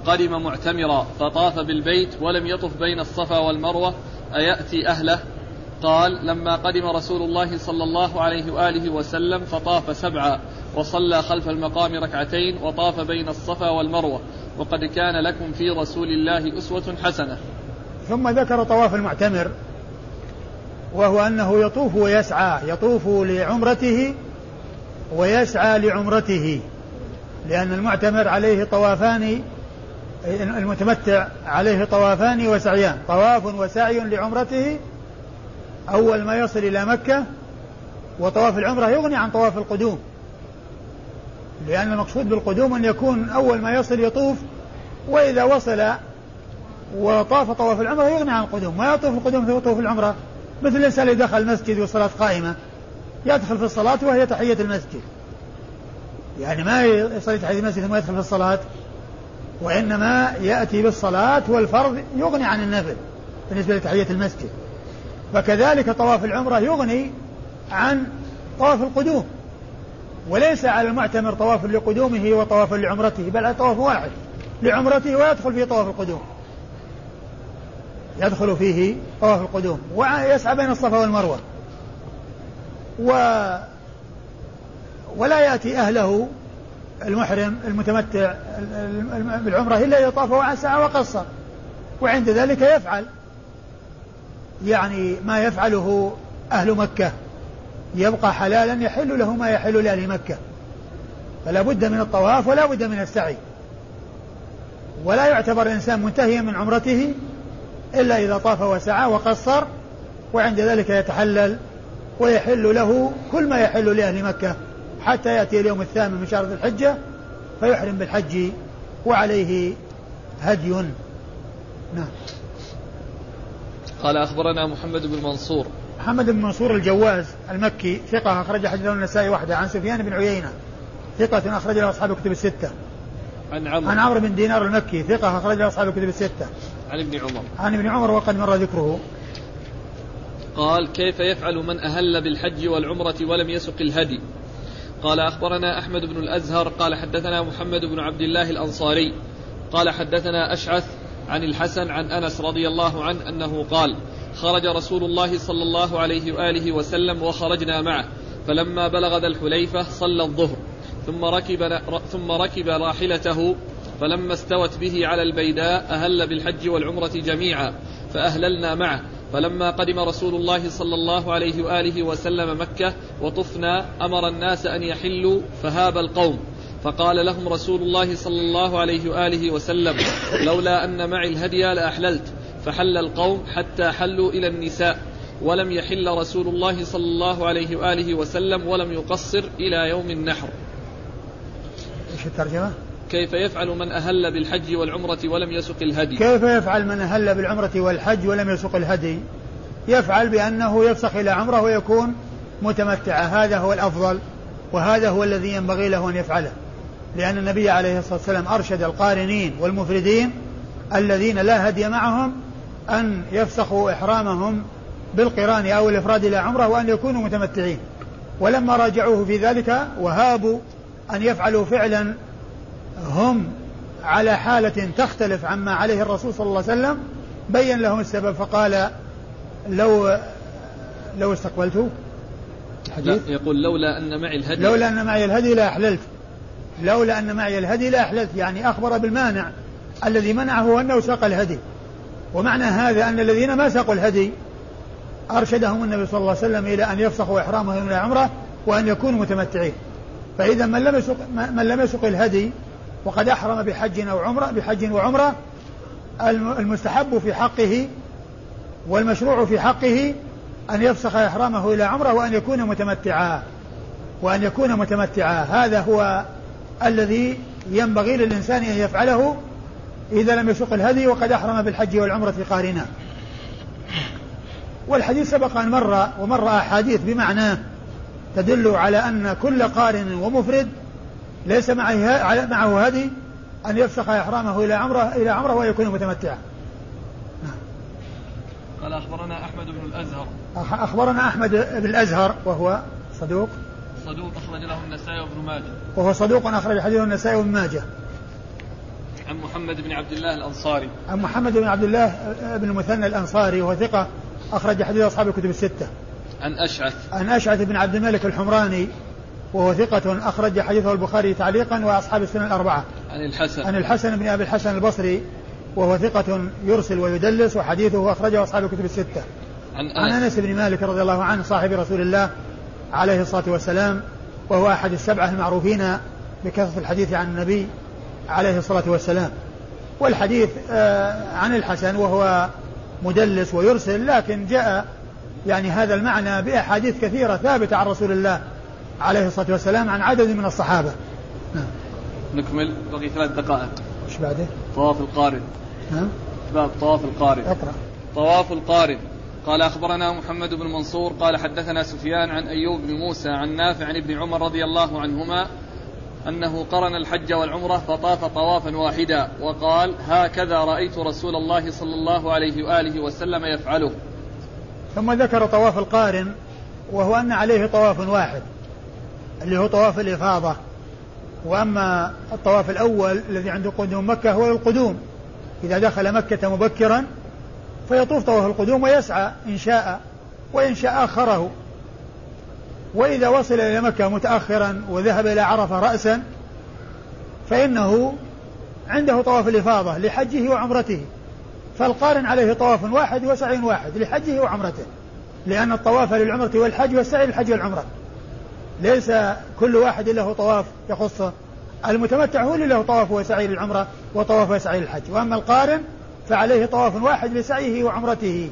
قدم معتمرا فطاف بالبيت ولم يطف بين الصفا والمروة أيأتي أهله؟ قال لما قدم رسول الله صلى الله عليه وآله وسلم فطاف سبعا وصلى خلف المقام ركعتين وطاف بين الصفا والمروة وقد كان لكم في رسول الله أسوة حسنة. ثم ذكر طواف المعتمر وهو أنه يطوف ويسعى، يطوف لعمرته ويسعى لعمرته، لأن المعتمر عليه طوافان، المتمتع عليه طوافان وسعيان، طواف وسعي لعمرته أول ما يصل إلى مكة، وطواف العمرة يغني عن طواف القدوم، لأن المقصود بالقدوم أن يكون أول ما يصل يطوف، وإذا وصل وطاف طواف العمرة يغني عن القدوم، ما يطوف القدوم ثم يطوف العمرة، مثل الإنسان اللي دخل المسجد والصلاة قائمة يدخل في الصلاة وهي تحية المسجد، يعني ما يصلي تحية المسجد ثم يدخل في الصلاة، وإنما يأتي بالصلاة والفرض يغني عن النفل بالنسبة لتحية المسجد. فكذلك طواف العمرة يغني عن طواف القدوم، وليس على المعتمر طواف لقدومه وطواف لعمرته، بل طواف واحد لعمرته ويدخل فيه طواف القدوم، يدخل فيه طواف القدوم ويسعى بين الصفا والمروة و... ولا يأتي أهله المحرم المتمتع بالعمرة إلا يطاف وعسى وقصر، وعند ذلك يفعل يعني ما يفعله أهل مكة، يبقى حلالا يحل له ما يحل لأهل مكة، فلا بد من الطواف ولا بد من السعي، ولا يعتبر الإنسان منتهيا من عمرته إلا إذا طاف وسعى وقصر، وعند ذلك يتحلل ويحل له كل ما يحل لأهل مكة حتى يأتي اليوم الثامن من شهر ذي الحجة فيحرم بالحج وعليه هدي. نعم. قال أخبرنا محمد بن منصور محمد بن منصور الجواز المكي ثقة أخرج حديثه النسائي وحده. عن سفيان بن عيينة ثقة أخرج له أصحاب كتب الستة. عن عمرو عن عمرو بن دينار المكي ثقة أخرج له أصحاب كتب الستة. عن ابن عمر عن ابن عمر وقد مر ذكره. قال كيف يفعل من أهل بالحج والعمرة ولم يسق الهدي؟ قال أخبرنا أحمد بن الأزهر قال حدثنا محمد بن عبد الله الأنصاري قال حدثنا أشعث عن الحسن عن أنس رضي الله عنه أنه قال خرج رسول الله صلى الله عليه وآله وسلم وخرجنا معه فلما بلغ ذا الحليفة صلى الظهر ثم ركب, ثم ركب راحلته فلما استوت به على البيداء أهل بالحج والعمرة جميعا فأهللنا معه. فلما قدم رسول الله صلى الله عليه وآله وسلم مكة وطفنا أمر الناس أن يحلوا فهاب القوم فقال لهم رسول الله صلى الله عليه وآله وسلم لولا أن معي الهدي لأحللت فحل القوم حتى حلوا إلى النساء ولم يحل رسول الله صلى الله عليه وآله وسلم ولم يقصر إلى يوم النحر. إيش الترجمة؟ كيف يفعل من أهل بالحج والعمرة ولم يسق الهدي؟ كيف يفعل من أهل بالعمرة والحج ولم يسق الهدي؟ يفعل بأنه يفسخ إلى عمره ويكون متمتعا، هذا هو الأفضل وهذا هو الذي ينبغي له أن يفعله، لأن النبي عليه الصلاة والسلام أرشد القارنين والمفردين الذين لا هدي معهم أن يفسخوا إحرامهم بالقران أو الإفراد إلى عمره وأن يكونوا متمتعين، ولما راجعوه في ذلك وهابوا أن يفعلوا فعلا هم على حالة تختلف عما عليه الرسول صلى الله عليه وسلم بين لهم السبب فقال لو لو استقبلته حديث يقول لولا أن معي الهدي لولا أن معي الهدي لا أحللت لولا أن معي الهدي لا أحللت يعني أخبر بالمانع الذي منعه أنه ساق الهدي، ومعنى هذا أن الذين ما ساقوا الهدي أرشدهم النبي صلى الله عليه وسلم إلى أن يفسخوا إحرامهم إلى عمره وأن يكونوا متمتعين، فإذا من لم يسق من لم يسق الهدي وقد أحرم بحج أو عمرة بحج وعمرة المستحب في حقه والمشروع في حقه أن يفسخ إحرامه إلى عمره وأن يكون متمتعا وأن يكون متمتعا هذا هو الذي ينبغي للإنسان أن يفعله إذا لم يسق الهدي وقد أحرم بالحج والعمرة قارنا. والحديث سبق أن مر ومر أحاديث بمعناه تدل على أن كل قارن ومفرد ليس معه هدي أن يفسخ إحرامه إلى عمره إلى عمره ويكون متمتعا. قال أخبرنا أحمد بن الأزهر أخبرنا أحمد بن الأزهر وهو صدوق صدوق أخرج له النسائي وابن ماجه وهو صدوق أخرج حديثه النسائي وابن ماجه. عن محمد بن عبد الله الأنصاري عن محمد بن عبد الله بن المثنى الأنصاري وهو ثقة أخرج حديث أصحاب الكتب الستة. عن أشعث عن أشعث بن عبد الملك الحمراني وهو ثقة أخرج حديثه البخاري تعليقا وأصحاب السنن الأربعة. عن الحسن عن الحسن بن أبي الحسن البصري وهو ثقة يرسل ويدلس وحديثه أخرجه أصحاب الكتب الستة. عن, عن أنس بن مالك رضي الله عنه صاحب رسول الله عليه الصلاة والسلام وهو أحد السبعة المعروفين بكثرة الحديث عن النبي عليه الصلاة والسلام، والحديث عن الحسن وهو مدلس ويرسل، لكن جاء يعني هذا المعنى بأحاديث كثيرة ثابتة عن رسول الله عليه الصلاة والسلام عن عدد من الصحابة. نكمل بقي ثلاث دقائق. إيش بعده؟ طواف القارن. باب طواف القارن. اقرأ. طواف القارن. قال أخبرنا محمد بن منصور قال حدثنا سفيان عن أيوب بن موسى عن نافع عن ابن عمر رضي الله عنهما أنه قرن الحج والعمرة فطاف طوافا واحدا وقال هكذا رأيت رسول الله صلى الله عليه وآله وسلم يفعله. ثم ذكر طواف القارن وهو أن عليه طواف واحد اللي هو طواف الإفاضة، وأما الطواف الأول الذي عند قدوم مكة هو القدوم، إذا دخل مكة مبكرا فيطوف طواف القدوم ويسعى إن شاء وإن شاء آخره، وإذا وصل إلى مكة متأخرا وذهب إلى عرفة رأسا فإنه عنده طواف الإفاضة لحجه وعمرته، فالقارن عليه طواف واحد وسعي واحد لحجه وعمرته، لأن الطواف للعمرة والحج والسعي للحج والعمرة، ليس كل واحد له طواف يخصه، المتمتع هو اللي له طواف وسعي للعمرة وطواف وسعي للحج، وأما القارن فعليه طواف واحد لسعيه وعمرته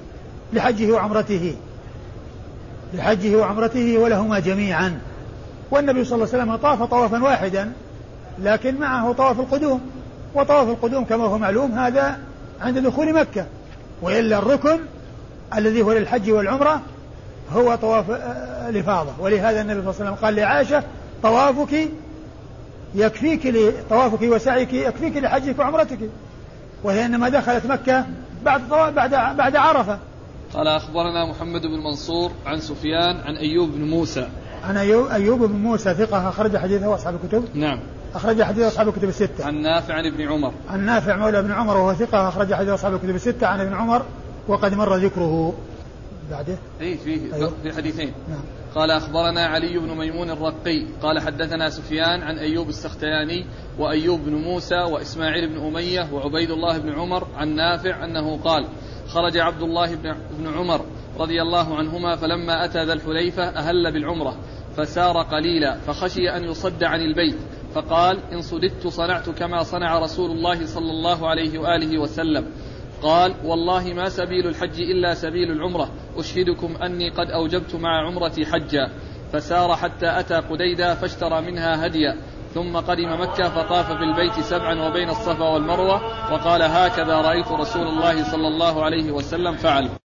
لحجه وعمرته لحجه وعمرته ولهما جميعا. والنبي صلى الله عليه وسلم طاف طوافا واحدا لكن معه طواف القدوم، وطواف القدوم كما هو معلوم هذا عند دخول مكة، وإلا الركن الذي هو للحج والعمرة هو طواف الإفاضة، ولهذا النبي صلى الله عليه وسلم قال لعائشة طوافك يكفيك لطوافك وسعيك يكفيك لحجك وعمرتك، وهي إنما دخلت مكة بعد بعد بعد عرفة. قال أخبرنا محمد بن منصور عن سفيان عن أيوب بن موسى عن أيوب, أيوب بن موسى ثقة أخرج حديثه أصحاب الكتب نعم أخرج حديثه أصحاب الكتب الستة. عن نافع عن ابن عمر عن نافع مولى ابن عمر وهو ثقة أخرج حديثه أصحاب الكتب الستة عن ابن عمر وقد مر ذكره بعده أي فيه أيوه؟ في حديثين نعم. قال أخبرنا علي بن ميمون الرقي قال حدثنا سفيان عن أيوب السختياني وأيوب بن موسى وإسماعيل بن أمية وعبيد الله بن عمر عن نافع أنه قال خرج عبد الله بن عمر رضي الله عنهما فلما أتى ذا الحليفة أهل بالعمرة فسار قليلا فخشي أن يصد عن البيت فقال إن صددت صنعت كما صنع رسول الله صلى الله عليه وآله وسلم قال والله ما سبيل الحج إلا سبيل العمرة أشهدكم أني قد أوجبت مع عمرتي حجا، فسار حتى أتى قديدا فاشترى منها هديا ثم قدم مكة فطاف بالبيت سبعا وبين الصفا والمروة، وقال هكذا رأيت رسول الله صلى الله عليه وسلم فعل.